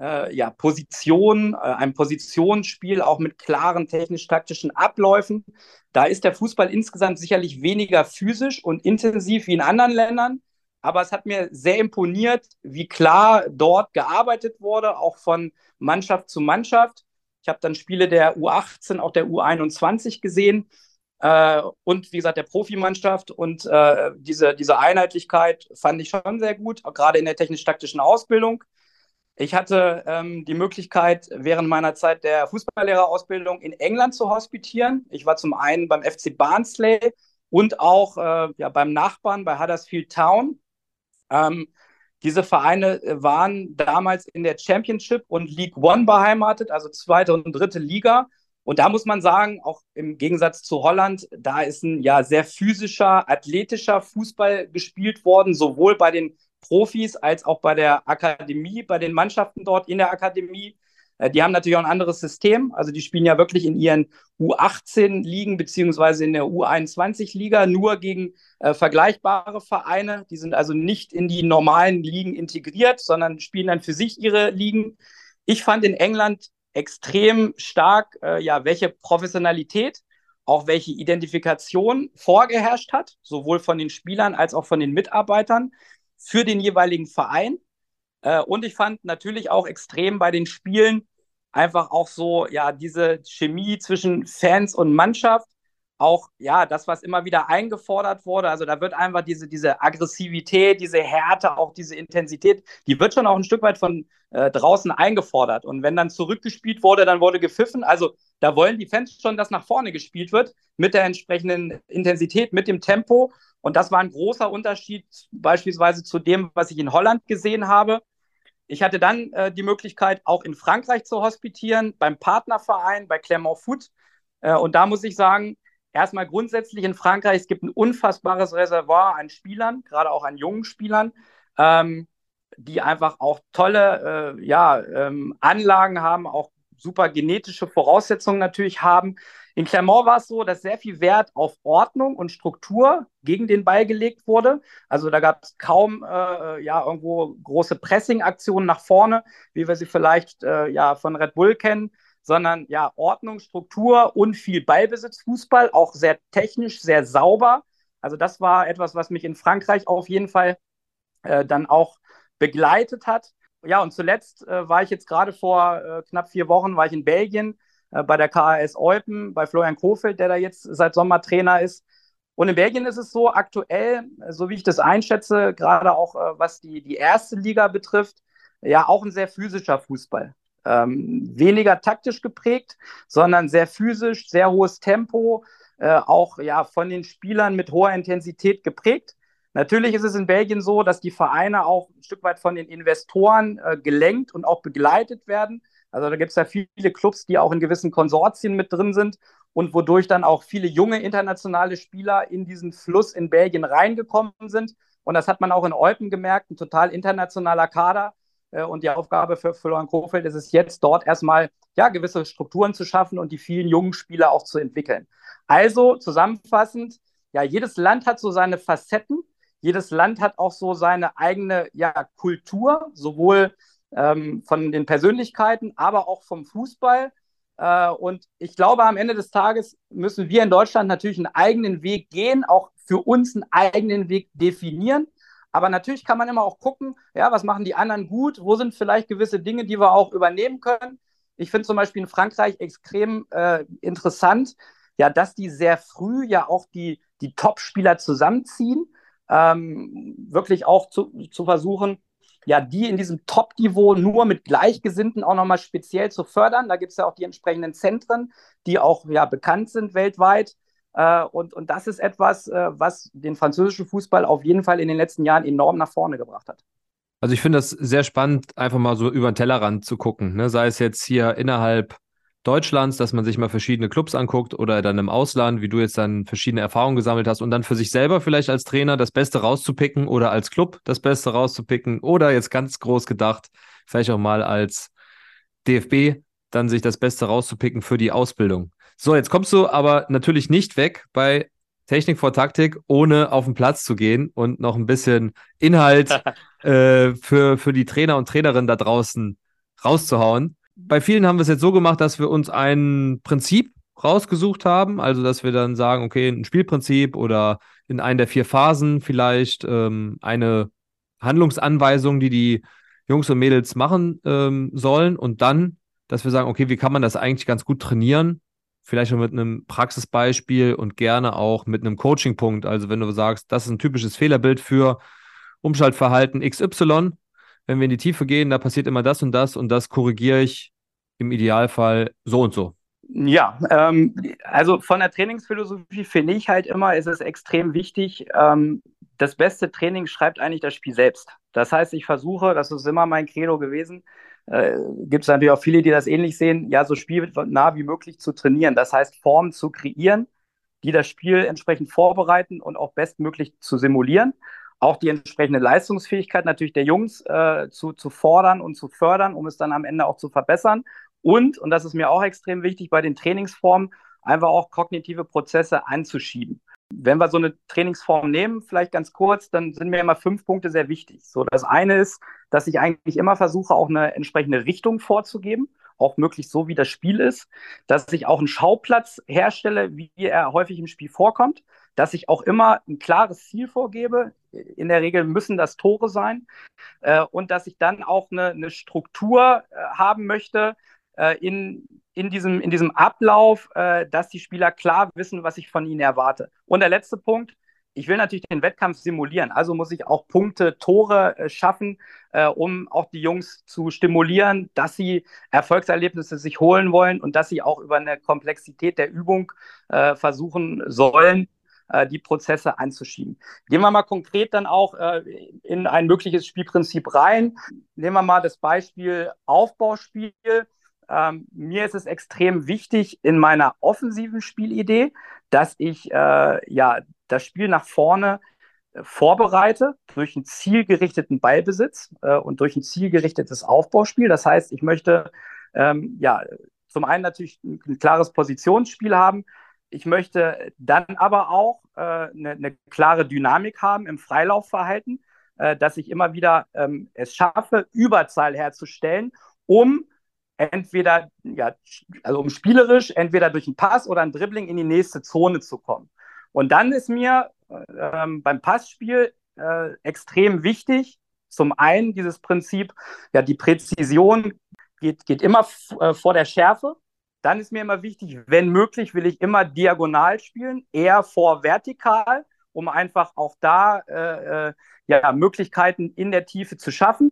Äh, ja, Position, äh, ein Positionsspiel, auch mit klaren technisch-taktischen Abläufen. Da ist der Fußball insgesamt sicherlich weniger physisch und intensiv wie in anderen Ländern, aber es hat mir sehr imponiert, wie klar dort gearbeitet wurde, auch von Mannschaft zu Mannschaft. Ich habe dann Spiele der U achtzehn, auch der U einundzwanzig gesehen äh, und wie gesagt der Profimannschaft und äh, diese, diese Einheitlichkeit fand ich schon sehr gut, gerade in der technisch-taktischen Ausbildung. Ich hatte ähm, die Möglichkeit, während meiner Zeit der Fußballlehrerausbildung in England zu hospitieren. Ich war zum einen beim F C Barnsley und auch äh, ja, beim Nachbarn bei Huddersfield Town. Ähm, diese Vereine waren damals in der Championship und League One beheimatet, also zweite und dritte Liga. Und da muss man sagen, auch im Gegensatz zu Holland, da ist ein ja, sehr physischer, athletischer Fußball gespielt worden, sowohl bei den Profis als auch bei der Akademie, bei den Mannschaften dort in der Akademie. Die haben natürlich auch ein anderes System. Also die spielen ja wirklich in ihren U achtzehn Ligen beziehungsweise in der U einundzwanzig Liga nur gegen äh, vergleichbare Vereine. Die sind also nicht in die normalen Ligen integriert, sondern spielen dann für sich ihre Ligen. Ich fand in England extrem stark, äh, ja, welche Professionalität, auch welche Identifikation vorgeherrscht hat, sowohl von den Spielern als auch von den Mitarbeitern für den jeweiligen Verein. Und ich fand natürlich auch extrem bei den Spielen einfach auch so, ja, diese Chemie zwischen Fans und Mannschaft, auch, ja, das, was immer wieder eingefordert wurde, also da wird einfach diese, diese Aggressivität, diese Härte, auch diese Intensität, die wird schon auch ein Stück weit von äh, draußen eingefordert. Und wenn dann zurückgespielt wurde, dann wurde gepfiffen. Also da wollen die Fans schon, dass nach vorne gespielt wird, mit der entsprechenden Intensität, mit dem Tempo. Und das war ein großer Unterschied beispielsweise zu dem, was ich in Holland gesehen habe. Ich hatte dann äh, die Möglichkeit, auch in Frankreich zu hospitieren, beim Partnerverein, bei Clermont Foot. Äh, und da muss ich sagen, erstmal grundsätzlich in Frankreich, es gibt ein unfassbares Reservoir an Spielern, gerade auch an jungen Spielern, ähm, die einfach auch tolle äh, ja, ähm, Anlagen haben, auch super genetische Voraussetzungen natürlich haben. In Clermont war es so, dass sehr viel Wert auf Ordnung und Struktur gegen den Ball gelegt wurde. Also da gab es kaum äh, ja, irgendwo große Pressing-Aktionen nach vorne, wie wir sie vielleicht äh, ja, von Red Bull kennen, sondern ja, Ordnung, Struktur und viel Ballbesitz, Fußball, auch sehr technisch, sehr sauber. Also das war etwas, was mich in Frankreich auf jeden Fall äh, dann auch begleitet hat. Ja, und zuletzt äh, war ich jetzt gerade vor äh, knapp vier Wochen, war ich in Belgien äh, bei der K A S Eupen, bei Florian Kohfeldt, der da jetzt seit Sommer Trainer ist. Und in Belgien ist es so, aktuell, so wie ich das einschätze, gerade auch äh, was die, die erste Liga betrifft, ja auch ein sehr physischer Fußball. Ähm, weniger taktisch geprägt, sondern sehr physisch, sehr hohes Tempo, äh, auch ja, von den Spielern mit hoher Intensität geprägt. Natürlich ist es in Belgien so, dass die Vereine auch ein Stück weit von den Investoren äh, gelenkt und auch begleitet werden. Also da gibt es ja viele Clubs, die auch in gewissen Konsortien mit drin sind und wodurch dann auch viele junge internationale Spieler in diesen Fluss in Belgien reingekommen sind. Und das hat man auch in Eupen gemerkt, ein total internationaler Kader. Und die Aufgabe für Florian Kohfeldt ist es jetzt, dort erstmal ja, gewisse Strukturen zu schaffen und die vielen jungen Spieler auch zu entwickeln. Also zusammenfassend, ja, jedes Land hat so seine Facetten, jedes Land hat auch so seine eigene ja, Kultur, sowohl ähm, von den Persönlichkeiten, aber auch vom Fußball. Äh, und ich glaube, am Ende des Tages müssen wir in Deutschland natürlich einen eigenen Weg gehen, auch für uns einen eigenen Weg definieren. Aber natürlich kann man immer auch gucken, ja, was machen die anderen gut, wo sind vielleicht gewisse Dinge, die wir auch übernehmen können. Ich finde zum Beispiel in Frankreich extrem äh, interessant, ja, dass die sehr früh ja auch die, die Top-Spieler zusammenziehen, ähm, wirklich auch zu, zu versuchen, ja, die in diesem Top-Niveau nur mit Gleichgesinnten auch nochmal speziell zu fördern. Da gibt es ja auch die entsprechenden Zentren, die auch ja, bekannt sind weltweit. Und, und das ist etwas, was den französischen Fußball auf jeden Fall in den letzten Jahren enorm nach vorne gebracht hat. Also ich finde das sehr spannend, einfach mal so über den Tellerrand zu gucken, ne? Sei es jetzt hier innerhalb Deutschlands, dass man sich mal verschiedene Clubs anguckt oder dann im Ausland, wie du jetzt dann verschiedene Erfahrungen gesammelt hast und dann für sich selber vielleicht als Trainer das Beste rauszupicken oder als Club das Beste rauszupicken oder jetzt ganz groß gedacht, vielleicht auch mal als D F B dann sich das Beste rauszupicken für die Ausbildung. So, jetzt kommst du aber natürlich nicht weg bei Technik vor Taktik, ohne auf den Platz zu gehen und noch ein bisschen Inhalt äh, für, für die Trainer und Trainerinnen da draußen rauszuhauen. Bei vielen haben wir es jetzt so gemacht, dass wir uns ein Prinzip rausgesucht haben, also dass wir dann sagen, okay, ein Spielprinzip oder in einer der vier Phasen vielleicht ähm, eine Handlungsanweisung, die die Jungs und Mädels machen ähm, sollen und dann, dass wir sagen, okay, wie kann man das eigentlich ganz gut trainieren? Vielleicht schon mit einem Praxisbeispiel und gerne auch mit einem Coaching-Punkt. Also wenn du sagst, das ist ein typisches Fehlerbild für Umschaltverhalten X Y. Wenn wir in die Tiefe gehen, da passiert immer das und das und das korrigiere ich im Idealfall so und so. Ja, ähm, also von der Trainingsphilosophie finde ich halt immer, ist es extrem wichtig, ähm, das beste Training schreibt eigentlich das Spiel selbst. Das heißt, ich versuche, das ist immer mein Credo gewesen, Äh, gibt es natürlich auch viele, die das ähnlich sehen, ja, so spielnah wie möglich zu trainieren. Das heißt, Formen zu kreieren, die das Spiel entsprechend vorbereiten und auch bestmöglich zu simulieren. Auch die entsprechende Leistungsfähigkeit natürlich der Jungs äh, zu, zu fordern und zu fördern, um es dann am Ende auch zu verbessern. Und, und das ist mir auch extrem wichtig, bei den Trainingsformen einfach auch kognitive Prozesse anzuschieben. Wenn wir so eine Trainingsform nehmen, vielleicht ganz kurz, dann sind mir immer fünf Punkte sehr wichtig. So, das eine ist, dass ich eigentlich immer versuche, auch eine entsprechende Richtung vorzugeben, auch möglichst so, wie das Spiel ist, dass ich auch einen Schauplatz herstelle, wie er häufig im Spiel vorkommt, dass ich auch immer ein klares Ziel vorgebe, in der Regel müssen das Tore sein, äh, und dass ich dann auch eine, eine Struktur äh, haben möchte, äh, in in diesem, in diesem Ablauf, äh, dass die Spieler klar wissen, was ich von ihnen erwarte. Und der letzte Punkt, ich will natürlich den Wettkampf simulieren, also muss ich auch Punkte, Tore äh, schaffen, äh, um auch die Jungs zu stimulieren, dass sie Erfolgserlebnisse sich holen wollen und dass sie auch über eine Komplexität der Übung äh, versuchen sollen, äh, die Prozesse anzuschieben. Gehen wir mal konkret dann auch äh, in ein mögliches Spielprinzip rein. Nehmen wir mal das Beispiel Aufbauspiel. Ähm, mir ist es extrem wichtig in meiner offensiven Spielidee, dass ich äh, ja das Spiel nach vorne äh, vorbereite durch einen zielgerichteten Ballbesitz äh, und durch ein zielgerichtetes Aufbauspiel. Das heißt, ich möchte ähm, ja zum einen natürlich ein, ein klares Positionsspiel haben. Ich möchte dann aber auch äh, eine, eine klare Dynamik haben im Freilaufverhalten, äh, dass ich immer wieder ähm, es schaffe, Überzahl herzustellen, um entweder, ja, also um spielerisch, entweder durch einen Pass oder ein Dribbling in die nächste Zone zu kommen. Und dann ist mir äh, beim Passspiel äh, extrem wichtig, zum einen dieses Prinzip, ja, die Präzision geht, geht immer äh, vor der Schärfe. Dann ist mir immer wichtig, wenn möglich, will ich immer diagonal spielen, eher vor vertikal, um einfach auch da äh, ja, Möglichkeiten in der Tiefe zu schaffen.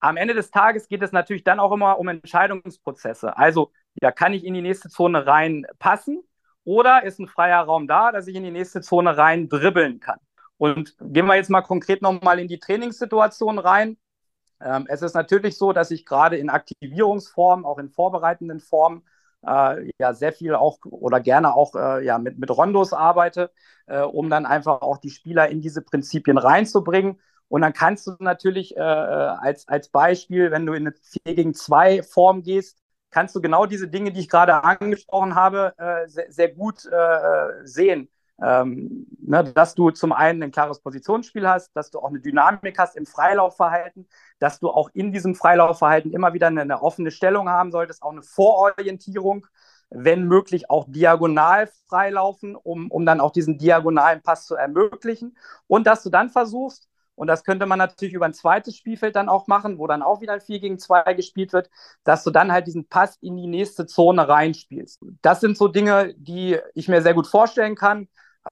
Am Ende des Tages geht es natürlich dann auch immer um Entscheidungsprozesse. Also, ja, kann ich in die nächste Zone reinpassen oder ist ein freier Raum da, dass ich in die nächste Zone rein dribbeln kann? Und gehen wir jetzt mal konkret nochmal in die Trainingssituation rein. Ähm, es ist natürlich so, dass ich gerade in Aktivierungsformen, auch in vorbereitenden Formen, äh, ja, sehr viel auch oder gerne auch äh, ja, mit, mit Rondos arbeite, äh, um dann einfach auch die Spieler in diese Prinzipien reinzubringen. Und dann kannst du natürlich äh, als, als Beispiel, wenn du in eine vier gegen zwei Form gehst, kannst du genau diese Dinge, die ich gerade angesprochen habe, äh, sehr, sehr gut äh, sehen. Ähm, ne, dass du zum einen ein klares Positionsspiel hast, dass du auch eine Dynamik hast im Freilaufverhalten, dass du auch in diesem Freilaufverhalten immer wieder eine, eine offene Stellung haben solltest, auch eine Vororientierung, wenn möglich auch diagonal freilaufen, um, um dann auch diesen diagonalen Pass zu ermöglichen. Und dass du dann versuchst, und das könnte man natürlich über ein zweites Spielfeld dann auch machen, wo dann auch wieder ein vier gegen zwei gespielt wird, dass du dann halt diesen Pass in die nächste Zone reinspielst. Das sind so Dinge, die ich mir sehr gut vorstellen kann,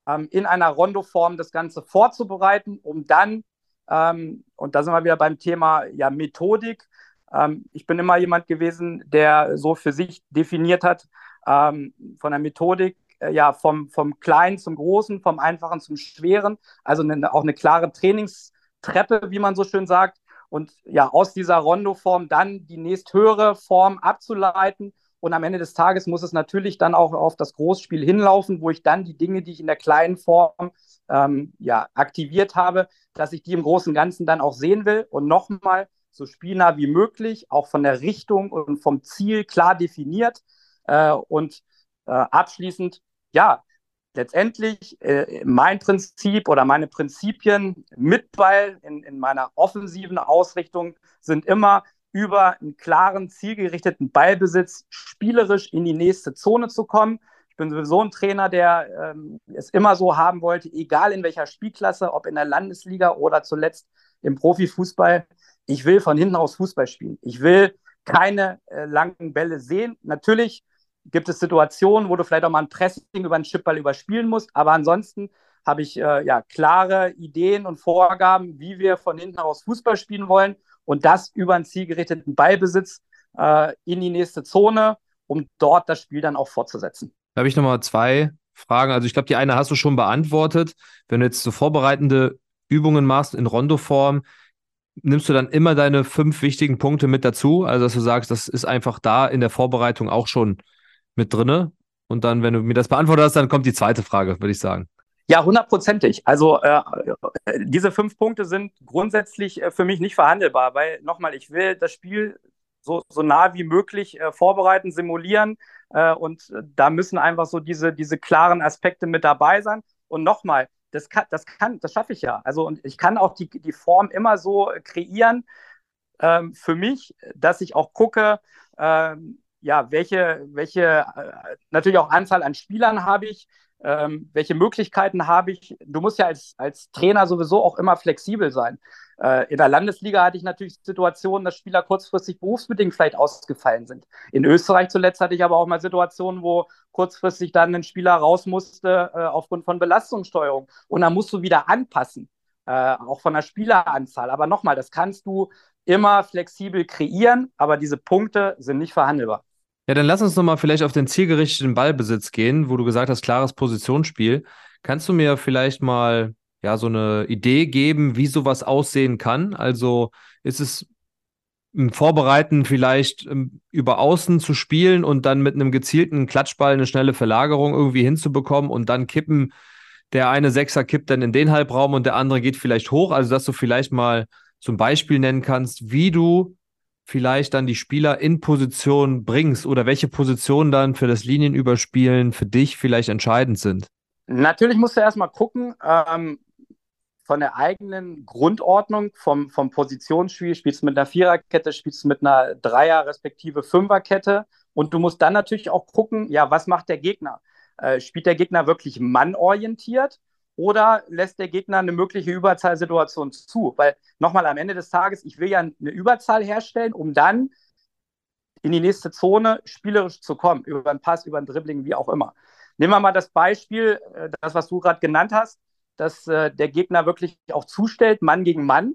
ähm, in einer Rondo-Form das Ganze vorzubereiten, um dann, ähm, und da sind wir wieder beim Thema ja, Methodik. Ähm, ich bin immer jemand gewesen, der so für sich definiert hat, ähm, von der Methodik, ja, vom, vom Kleinen zum Großen, vom Einfachen zum Schweren, also eine, auch eine klare Trainingstreppe, wie man so schön sagt, und ja, aus dieser Rondo-Form dann die nächsthöhere Form abzuleiten, und am Ende des Tages muss es natürlich dann auch auf das Großspiel hinlaufen, wo ich dann die Dinge, die ich in der kleinen Form ähm, ja, aktiviert habe, dass ich die im Großen und Ganzen dann auch sehen will, und nochmal so spielnah wie möglich, auch von der Richtung und vom Ziel klar definiert äh, und äh, abschließend, ja, letztendlich äh, mein Prinzip oder meine Prinzipien mit Ball in, in meiner offensiven Ausrichtung sind immer über einen klaren, zielgerichteten Ballbesitz spielerisch in die nächste Zone zu kommen. Ich bin sowieso ein Trainer, der ähm, es immer so haben wollte, egal in welcher Spielklasse, ob in der Landesliga oder zuletzt im Profifußball. Ich will von hinten aus Fußball spielen. Ich will keine äh, langen Bälle sehen. Natürlich gibt es Situationen, wo du vielleicht auch mal ein Pressing über einen Chipball überspielen musst, aber ansonsten habe ich äh, ja klare Ideen und Vorgaben, wie wir von hinten aus Fußball spielen wollen, und das über einen zielgerichteten Ballbesitz äh, in die nächste Zone, um dort das Spiel dann auch fortzusetzen. Da habe ich nochmal zwei Fragen. Also ich glaube, die eine hast du schon beantwortet. Wenn du jetzt so vorbereitende Übungen machst in Rondo-Form, nimmst du dann immer deine fünf wichtigen Punkte mit dazu? Also dass du sagst, das ist einfach da in der Vorbereitung auch schon mit drinne, und dann, wenn du mir das beantwortet hast, dann kommt die zweite Frage, würde ich sagen. Ja, hundertprozentig. Also äh, diese fünf Punkte sind grundsätzlich äh, für mich nicht verhandelbar, weil nochmal, ich will das Spiel so, so nah wie möglich äh, vorbereiten, simulieren äh, und äh, da müssen einfach so diese, diese klaren Aspekte mit dabei sein, und nochmal, das kann, das kann, das schaffe ich ja. Also, und ich kann auch die, die Form immer so kreieren äh, für mich, dass ich auch gucke, äh, ja, welche, welche natürlich auch Anzahl an Spielern habe ich, Ähm, welche Möglichkeiten habe ich? Du musst ja als, als Trainer sowieso auch immer flexibel sein. Äh, in der Landesliga hatte ich natürlich Situationen, dass Spieler kurzfristig berufsbedingt vielleicht ausgefallen sind. In Österreich zuletzt hatte ich aber auch mal Situationen, wo kurzfristig dann ein Spieler raus musste äh, aufgrund von Belastungssteuerung. Und dann musst du wieder anpassen, äh, auch von der Spieleranzahl. Aber nochmal, das kannst du immer flexibel kreieren, aber diese Punkte sind nicht verhandelbar. Ja, dann lass uns nochmal vielleicht auf den zielgerichteten Ballbesitz gehen, wo du gesagt hast, klares Positionsspiel. Kannst du mir vielleicht mal ja, so eine Idee geben, wie sowas aussehen kann? Also ist es im Vorbereiten vielleicht über Außen zu spielen und dann mit einem gezielten Klatschball eine schnelle Verlagerung irgendwie hinzubekommen und dann kippen, der eine Sechser kippt dann in den Halbraum und der andere geht vielleicht hoch? Also dass du vielleicht mal zum Beispiel nennen kannst, wie du vielleicht dann die Spieler in Position bringst oder welche Positionen dann für das Linienüberspielen für dich vielleicht entscheidend sind? Natürlich musst du erstmal gucken, ähm, von der eigenen Grundordnung, vom, vom Positionsspiel, spielst du mit einer Viererkette, spielst du mit einer Dreier- respektive Fünferkette und du musst dann natürlich auch gucken, ja, was macht der Gegner? Äh, spielt der Gegner wirklich mannorientiert? Oder lässt der Gegner eine mögliche Überzahlsituation zu? Weil nochmal am Ende des Tages, ich will ja eine Überzahl herstellen, um dann in die nächste Zone spielerisch zu kommen, über einen Pass, über ein Dribbling, wie auch immer. Nehmen wir mal das Beispiel, das, was du gerade genannt hast, dass der Gegner wirklich auch zustellt, Mann gegen Mann.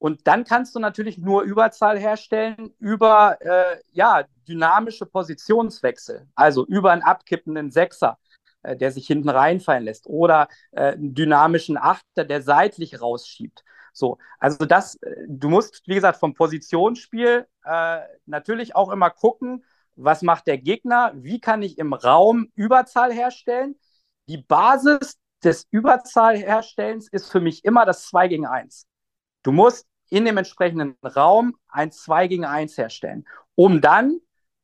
Und dann kannst du natürlich nur Überzahl herstellen über äh, ja, dynamische Positionswechsel, also über einen abkippenden Sechser, der sich hinten reinfallen lässt, oder äh, einen dynamischen Achter, der seitlich rausschiebt. So, also das, du musst, wie gesagt, vom Positionsspiel äh, natürlich auch immer gucken, was macht der Gegner, wie kann ich im Raum Überzahl herstellen. Die Basis des Überzahlherstellens ist für mich immer das zwei gegen eins. Du musst in dem entsprechenden Raum ein zwei gegen eins herstellen, um dann,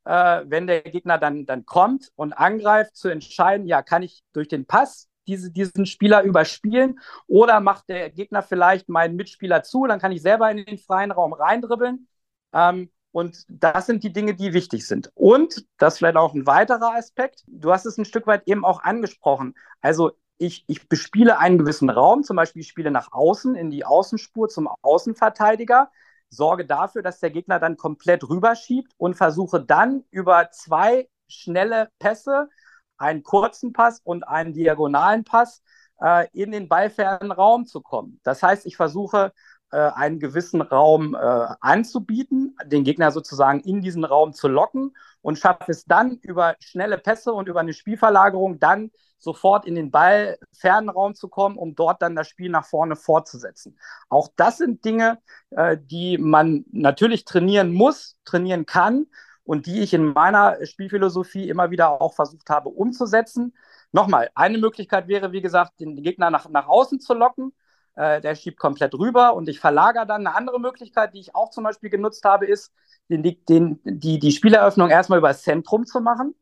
wenn der Gegner dann, dann kommt und angreift, zu entscheiden, ja, kann ich durch den Pass diese, diesen Spieler überspielen oder macht der Gegner vielleicht meinen Mitspieler zu, dann kann ich selber in den freien Raum reindribbeln. Ähm, und das sind die Dinge, die wichtig sind. Und, das ist vielleicht auch ein weiterer Aspekt, du hast es ein Stück weit eben auch angesprochen, also ich, ich bespiele einen gewissen Raum, zum Beispiel ich spiele nach außen, in die Außenspur zum Außenverteidiger, sorge dafür, dass der Gegner dann komplett rüberschiebt und versuche dann über zwei schnelle Pässe, einen kurzen Pass und einen diagonalen Pass, äh, in den ballfernen Raum zu kommen. Das heißt, ich versuche, äh, einen gewissen Raum äh, anzubieten, den Gegner sozusagen in diesen Raum zu locken und schaffe es dann über schnelle Pässe und über eine Spielverlagerung dann sofort in den ballfernen Raum zu kommen, um dort dann das Spiel nach vorne fortzusetzen. Auch das sind Dinge, äh, die man natürlich trainieren muss, trainieren kann und die ich in meiner Spielphilosophie immer wieder auch versucht habe umzusetzen. Nochmal, eine Möglichkeit wäre, wie gesagt, den Gegner nach, nach außen zu locken. Äh, der schiebt komplett rüber und ich verlagere dann. Eine andere Möglichkeit, die ich auch zum Beispiel genutzt habe, ist, den, den, die, die Spieleröffnung erstmal über das Zentrum zu machen,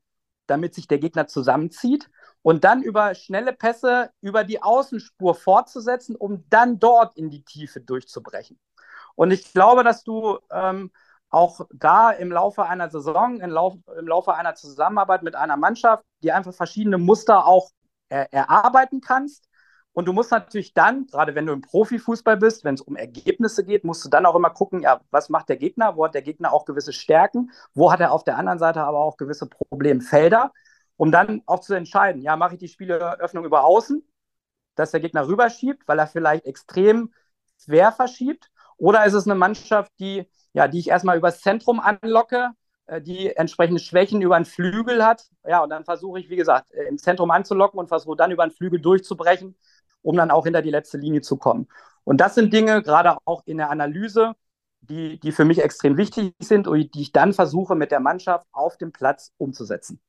damit sich der Gegner zusammenzieht. Und dann über schnelle Pässe über die Außenspur fortzusetzen, um dann dort in die Tiefe durchzubrechen. Und ich glaube, dass du ähm, auch da im Laufe einer Saison, im, Lauf, im Laufe einer Zusammenarbeit mit einer Mannschaft, die einfach verschiedene Muster auch äh, erarbeiten kannst. Und du musst natürlich dann, gerade wenn du im Profifußball bist, wenn es um Ergebnisse geht, musst du dann auch immer gucken, ja, was macht der Gegner, wo hat der Gegner auch gewisse Stärken, wo hat er auf der anderen Seite aber auch gewisse Problemfelder, um dann auch zu entscheiden, ja, mache ich die Spieleröffnung über außen, dass der Gegner rüberschiebt, weil er vielleicht extrem quer verschiebt, oder ist es eine Mannschaft, die, ja, die ich erstmal übers Zentrum anlocke, die entsprechende Schwächen über einen Flügel hat, ja, und dann versuche ich, wie gesagt, im Zentrum anzulocken und versuche dann über einen Flügel durchzubrechen, um dann auch hinter die letzte Linie zu kommen. Und das sind Dinge, gerade auch in der Analyse, die, die für mich extrem wichtig sind und die ich dann versuche, mit der Mannschaft auf dem Platz umzusetzen.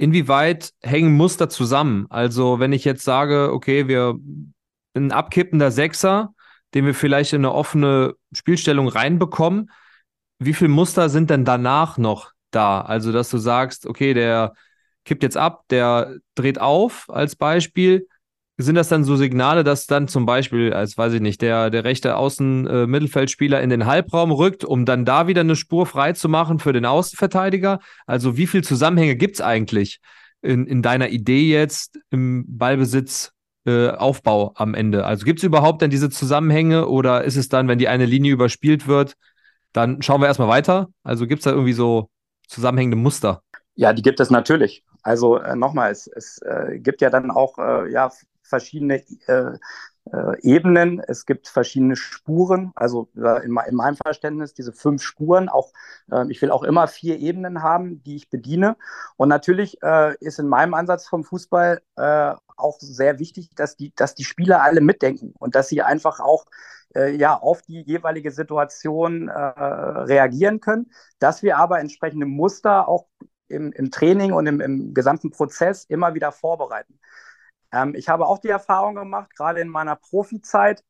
Inwieweit hängen Muster zusammen? Also wenn ich jetzt sage, okay, wir ein abkippender Sechser, den wir vielleicht in eine offene Spielstellung reinbekommen, wie viele Muster sind denn danach noch da? Also dass du sagst, okay, der kippt jetzt ab, der dreht auf als Beispiel. Sind das dann so Signale, dass dann zum Beispiel, als weiß ich nicht, der, der rechte Außen-Mittelfeldspieler in den Halbraum rückt, um dann da wieder eine Spur frei zu machen für den Außenverteidiger? Also wie viele Zusammenhänge gibt es eigentlich, in, in deiner Idee jetzt im Ballbesitz äh, Aufbau am Ende? Also gibt es überhaupt dann diese Zusammenhänge oder ist es dann, wenn die eine Linie überspielt wird, dann schauen wir erstmal weiter? Also gibt es da irgendwie so zusammenhängende Muster? Ja, die gibt es natürlich. Also äh, nochmal, es, es äh, gibt ja dann auch äh, ja, verschiedene äh, äh, Ebenen, es gibt verschiedene Spuren, also äh, in, in meinem Verständnis diese fünf Spuren, auch äh, ich will auch immer vier Ebenen haben, die ich bediene. Und natürlich äh, ist in meinem Ansatz vom Fußball äh, auch sehr wichtig, dass die, dass die Spieler alle mitdenken und dass sie einfach auch äh, ja, auf die jeweilige Situation äh, reagieren können, dass wir aber entsprechende Muster auch im, im Training und im, im gesamten Prozess immer wieder vorbereiten. Ähm, ich habe auch die Erfahrung gemacht, gerade in meiner Profizeit,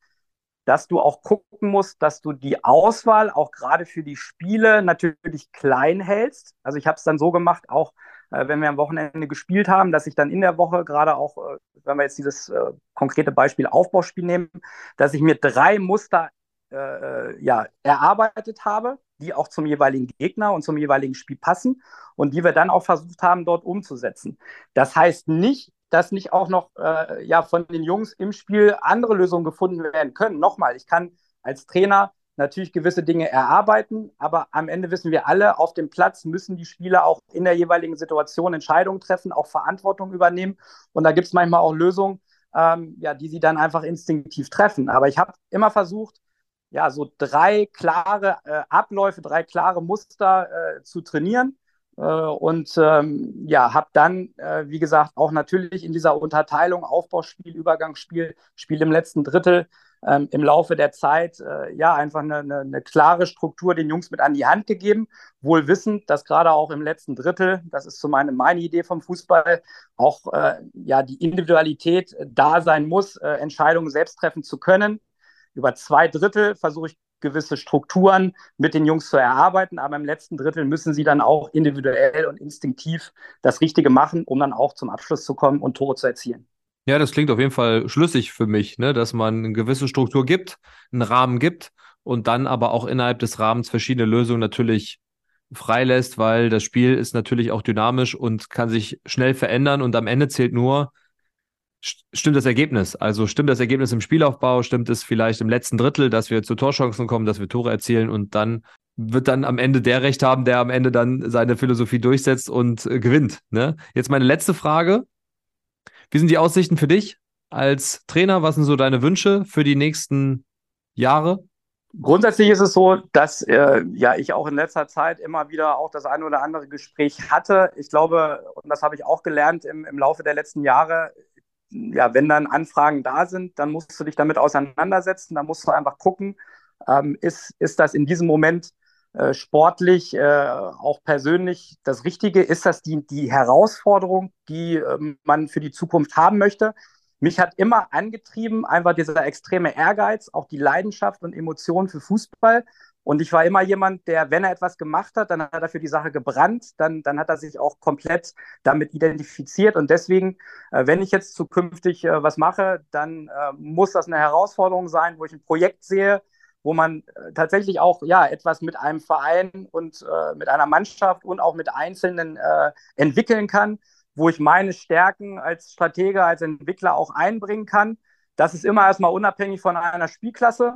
dass du auch gucken musst, dass du die Auswahl auch gerade für die Spiele natürlich klein hältst. Also ich habe es dann so gemacht, auch äh, wenn wir am Wochenende gespielt haben, dass ich dann in der Woche gerade auch, äh, wenn wir jetzt dieses äh, konkrete Beispiel Aufbauspiel nehmen, dass ich mir drei Muster äh, ja, erarbeitet habe, die auch zum jeweiligen Gegner und zum jeweiligen Spiel passen und die wir dann auch versucht haben, dort umzusetzen. Das heißt nicht, dass nicht auch noch äh, ja, von den Jungs im Spiel andere Lösungen gefunden werden können. Nochmal, ich kann als Trainer natürlich gewisse Dinge erarbeiten, aber am Ende wissen wir alle, auf dem Platz müssen die Spieler auch in der jeweiligen Situation Entscheidungen treffen, auch Verantwortung übernehmen. Und da gibt es manchmal auch Lösungen, ähm, ja, die sie dann einfach instinktiv treffen. Aber ich habe immer versucht, ja, so drei klare äh, Abläufe, drei klare Muster äh, zu trainieren. Und ähm, ja, habe dann, äh, wie gesagt, auch natürlich in dieser Unterteilung Aufbauspiel, Übergangsspiel, Spiel im letzten Drittel ähm, im Laufe der Zeit äh, ja einfach eine, eine, eine klare Struktur den Jungs mit an die Hand gegeben, wohl wissend, dass gerade auch im letzten Drittel, das ist so meine, meine Idee vom Fußball, auch äh, ja die Individualität da sein muss, äh, Entscheidungen selbst treffen zu können. Über zwei Drittel versuche ich, gewisse Strukturen mit den Jungs zu erarbeiten, aber im letzten Drittel müssen sie dann auch individuell und instinktiv das Richtige machen, um dann auch zum Abschluss zu kommen und Tore zu erzielen. Ja, das klingt auf jeden Fall schlüssig für mich, ne? Dass man eine gewisse Struktur gibt, einen Rahmen gibt und dann aber auch innerhalb des Rahmens verschiedene Lösungen natürlich freilässt, weil das Spiel ist natürlich auch dynamisch und kann sich schnell verändern und am Ende zählt nur, stimmt das Ergebnis? Also stimmt das Ergebnis im Spielaufbau? Stimmt es vielleicht im letzten Drittel, dass wir zu Torchancen kommen, dass wir Tore erzielen und dann wird dann am Ende der Recht haben, der am Ende dann seine Philosophie durchsetzt und äh, gewinnt. Ne? Jetzt meine letzte Frage. Wie sind die Aussichten für dich als Trainer? Was sind so deine Wünsche für die nächsten Jahre? Grundsätzlich ist es so, dass äh, ja, ich auch in letzter Zeit immer wieder auch das eine oder andere Gespräch hatte. Ich glaube, und das habe ich auch gelernt im, im Laufe der letzten Jahre, ja, wenn dann Anfragen da sind, dann musst du dich damit auseinandersetzen, dann musst du einfach gucken, ähm, ist, ist das in diesem Moment äh, sportlich, äh, auch persönlich das Richtige? Ist das die, die Herausforderung, die ähm, man für die Zukunft haben möchte? Mich hat immer angetrieben, einfach dieser extreme Ehrgeiz, auch die Leidenschaft und Emotionen für Fußball. Und ich war immer jemand, der, wenn er etwas gemacht hat, dann hat er für die Sache gebrannt, dann, dann hat er sich auch komplett damit identifiziert. Und deswegen, äh, wenn ich jetzt zukünftig äh, was mache, dann äh, muss das eine Herausforderung sein, wo ich ein Projekt sehe, wo man äh, tatsächlich auch ja, etwas mit einem Verein und äh, mit einer Mannschaft und auch mit Einzelnen äh, entwickeln kann, wo ich meine Stärken als Stratege, als Entwickler auch einbringen kann. Das ist immer erstmal unabhängig von einer Spielklasse.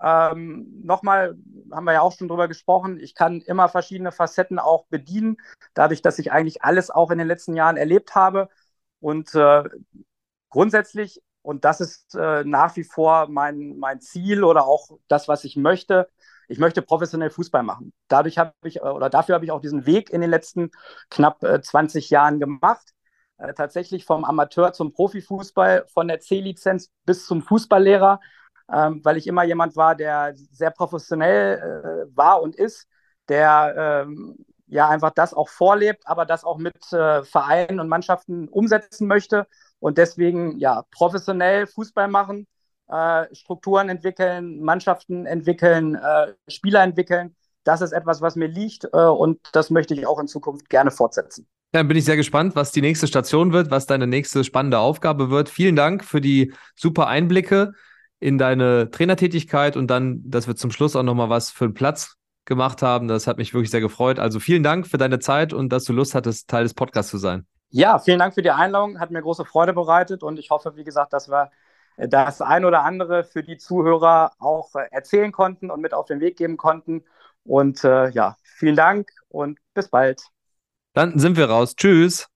Ähm, nochmal, haben wir ja auch schon drüber gesprochen, ich kann immer verschiedene Facetten auch bedienen, dadurch, dass ich eigentlich alles auch in den letzten Jahren erlebt habe und äh, grundsätzlich, und das ist äh, nach wie vor mein, mein Ziel oder auch das, was ich möchte, ich möchte professionell Fußball machen. Dadurch habe ich, oder dafür habe ich auch diesen Weg in den letzten knapp äh, zwanzig Jahren gemacht, äh, tatsächlich vom Amateur zum Profifußball, von der C-Lizenz bis zum Fußballlehrer, Ähm, weil ich immer jemand war, der sehr professionell äh, war und ist, der ähm, ja einfach das auch vorlebt, aber das auch mit äh, Vereinen und Mannschaften umsetzen möchte und deswegen ja professionell Fußball machen, äh, Strukturen entwickeln, Mannschaften entwickeln, äh, Spieler entwickeln. Das ist etwas, was mir liegt äh, und das möchte ich auch in Zukunft gerne fortsetzen. Dann bin ich sehr gespannt, was die nächste Station wird, was deine nächste spannende Aufgabe wird. Vielen Dank für die super Einblicke in deine Trainertätigkeit und dann, dass wir zum Schluss auch nochmal was für einen Platz gemacht haben. Das hat mich wirklich sehr gefreut. Also vielen Dank für deine Zeit und dass du Lust hattest, Teil des Podcasts zu sein. Ja, vielen Dank für die Einladung. Hat mir große Freude bereitet und ich hoffe, wie gesagt, dass wir das ein oder andere für die Zuhörer auch erzählen konnten und mit auf den Weg geben konnten. Und äh, ja, vielen Dank und bis bald. Dann sind wir raus. Tschüss.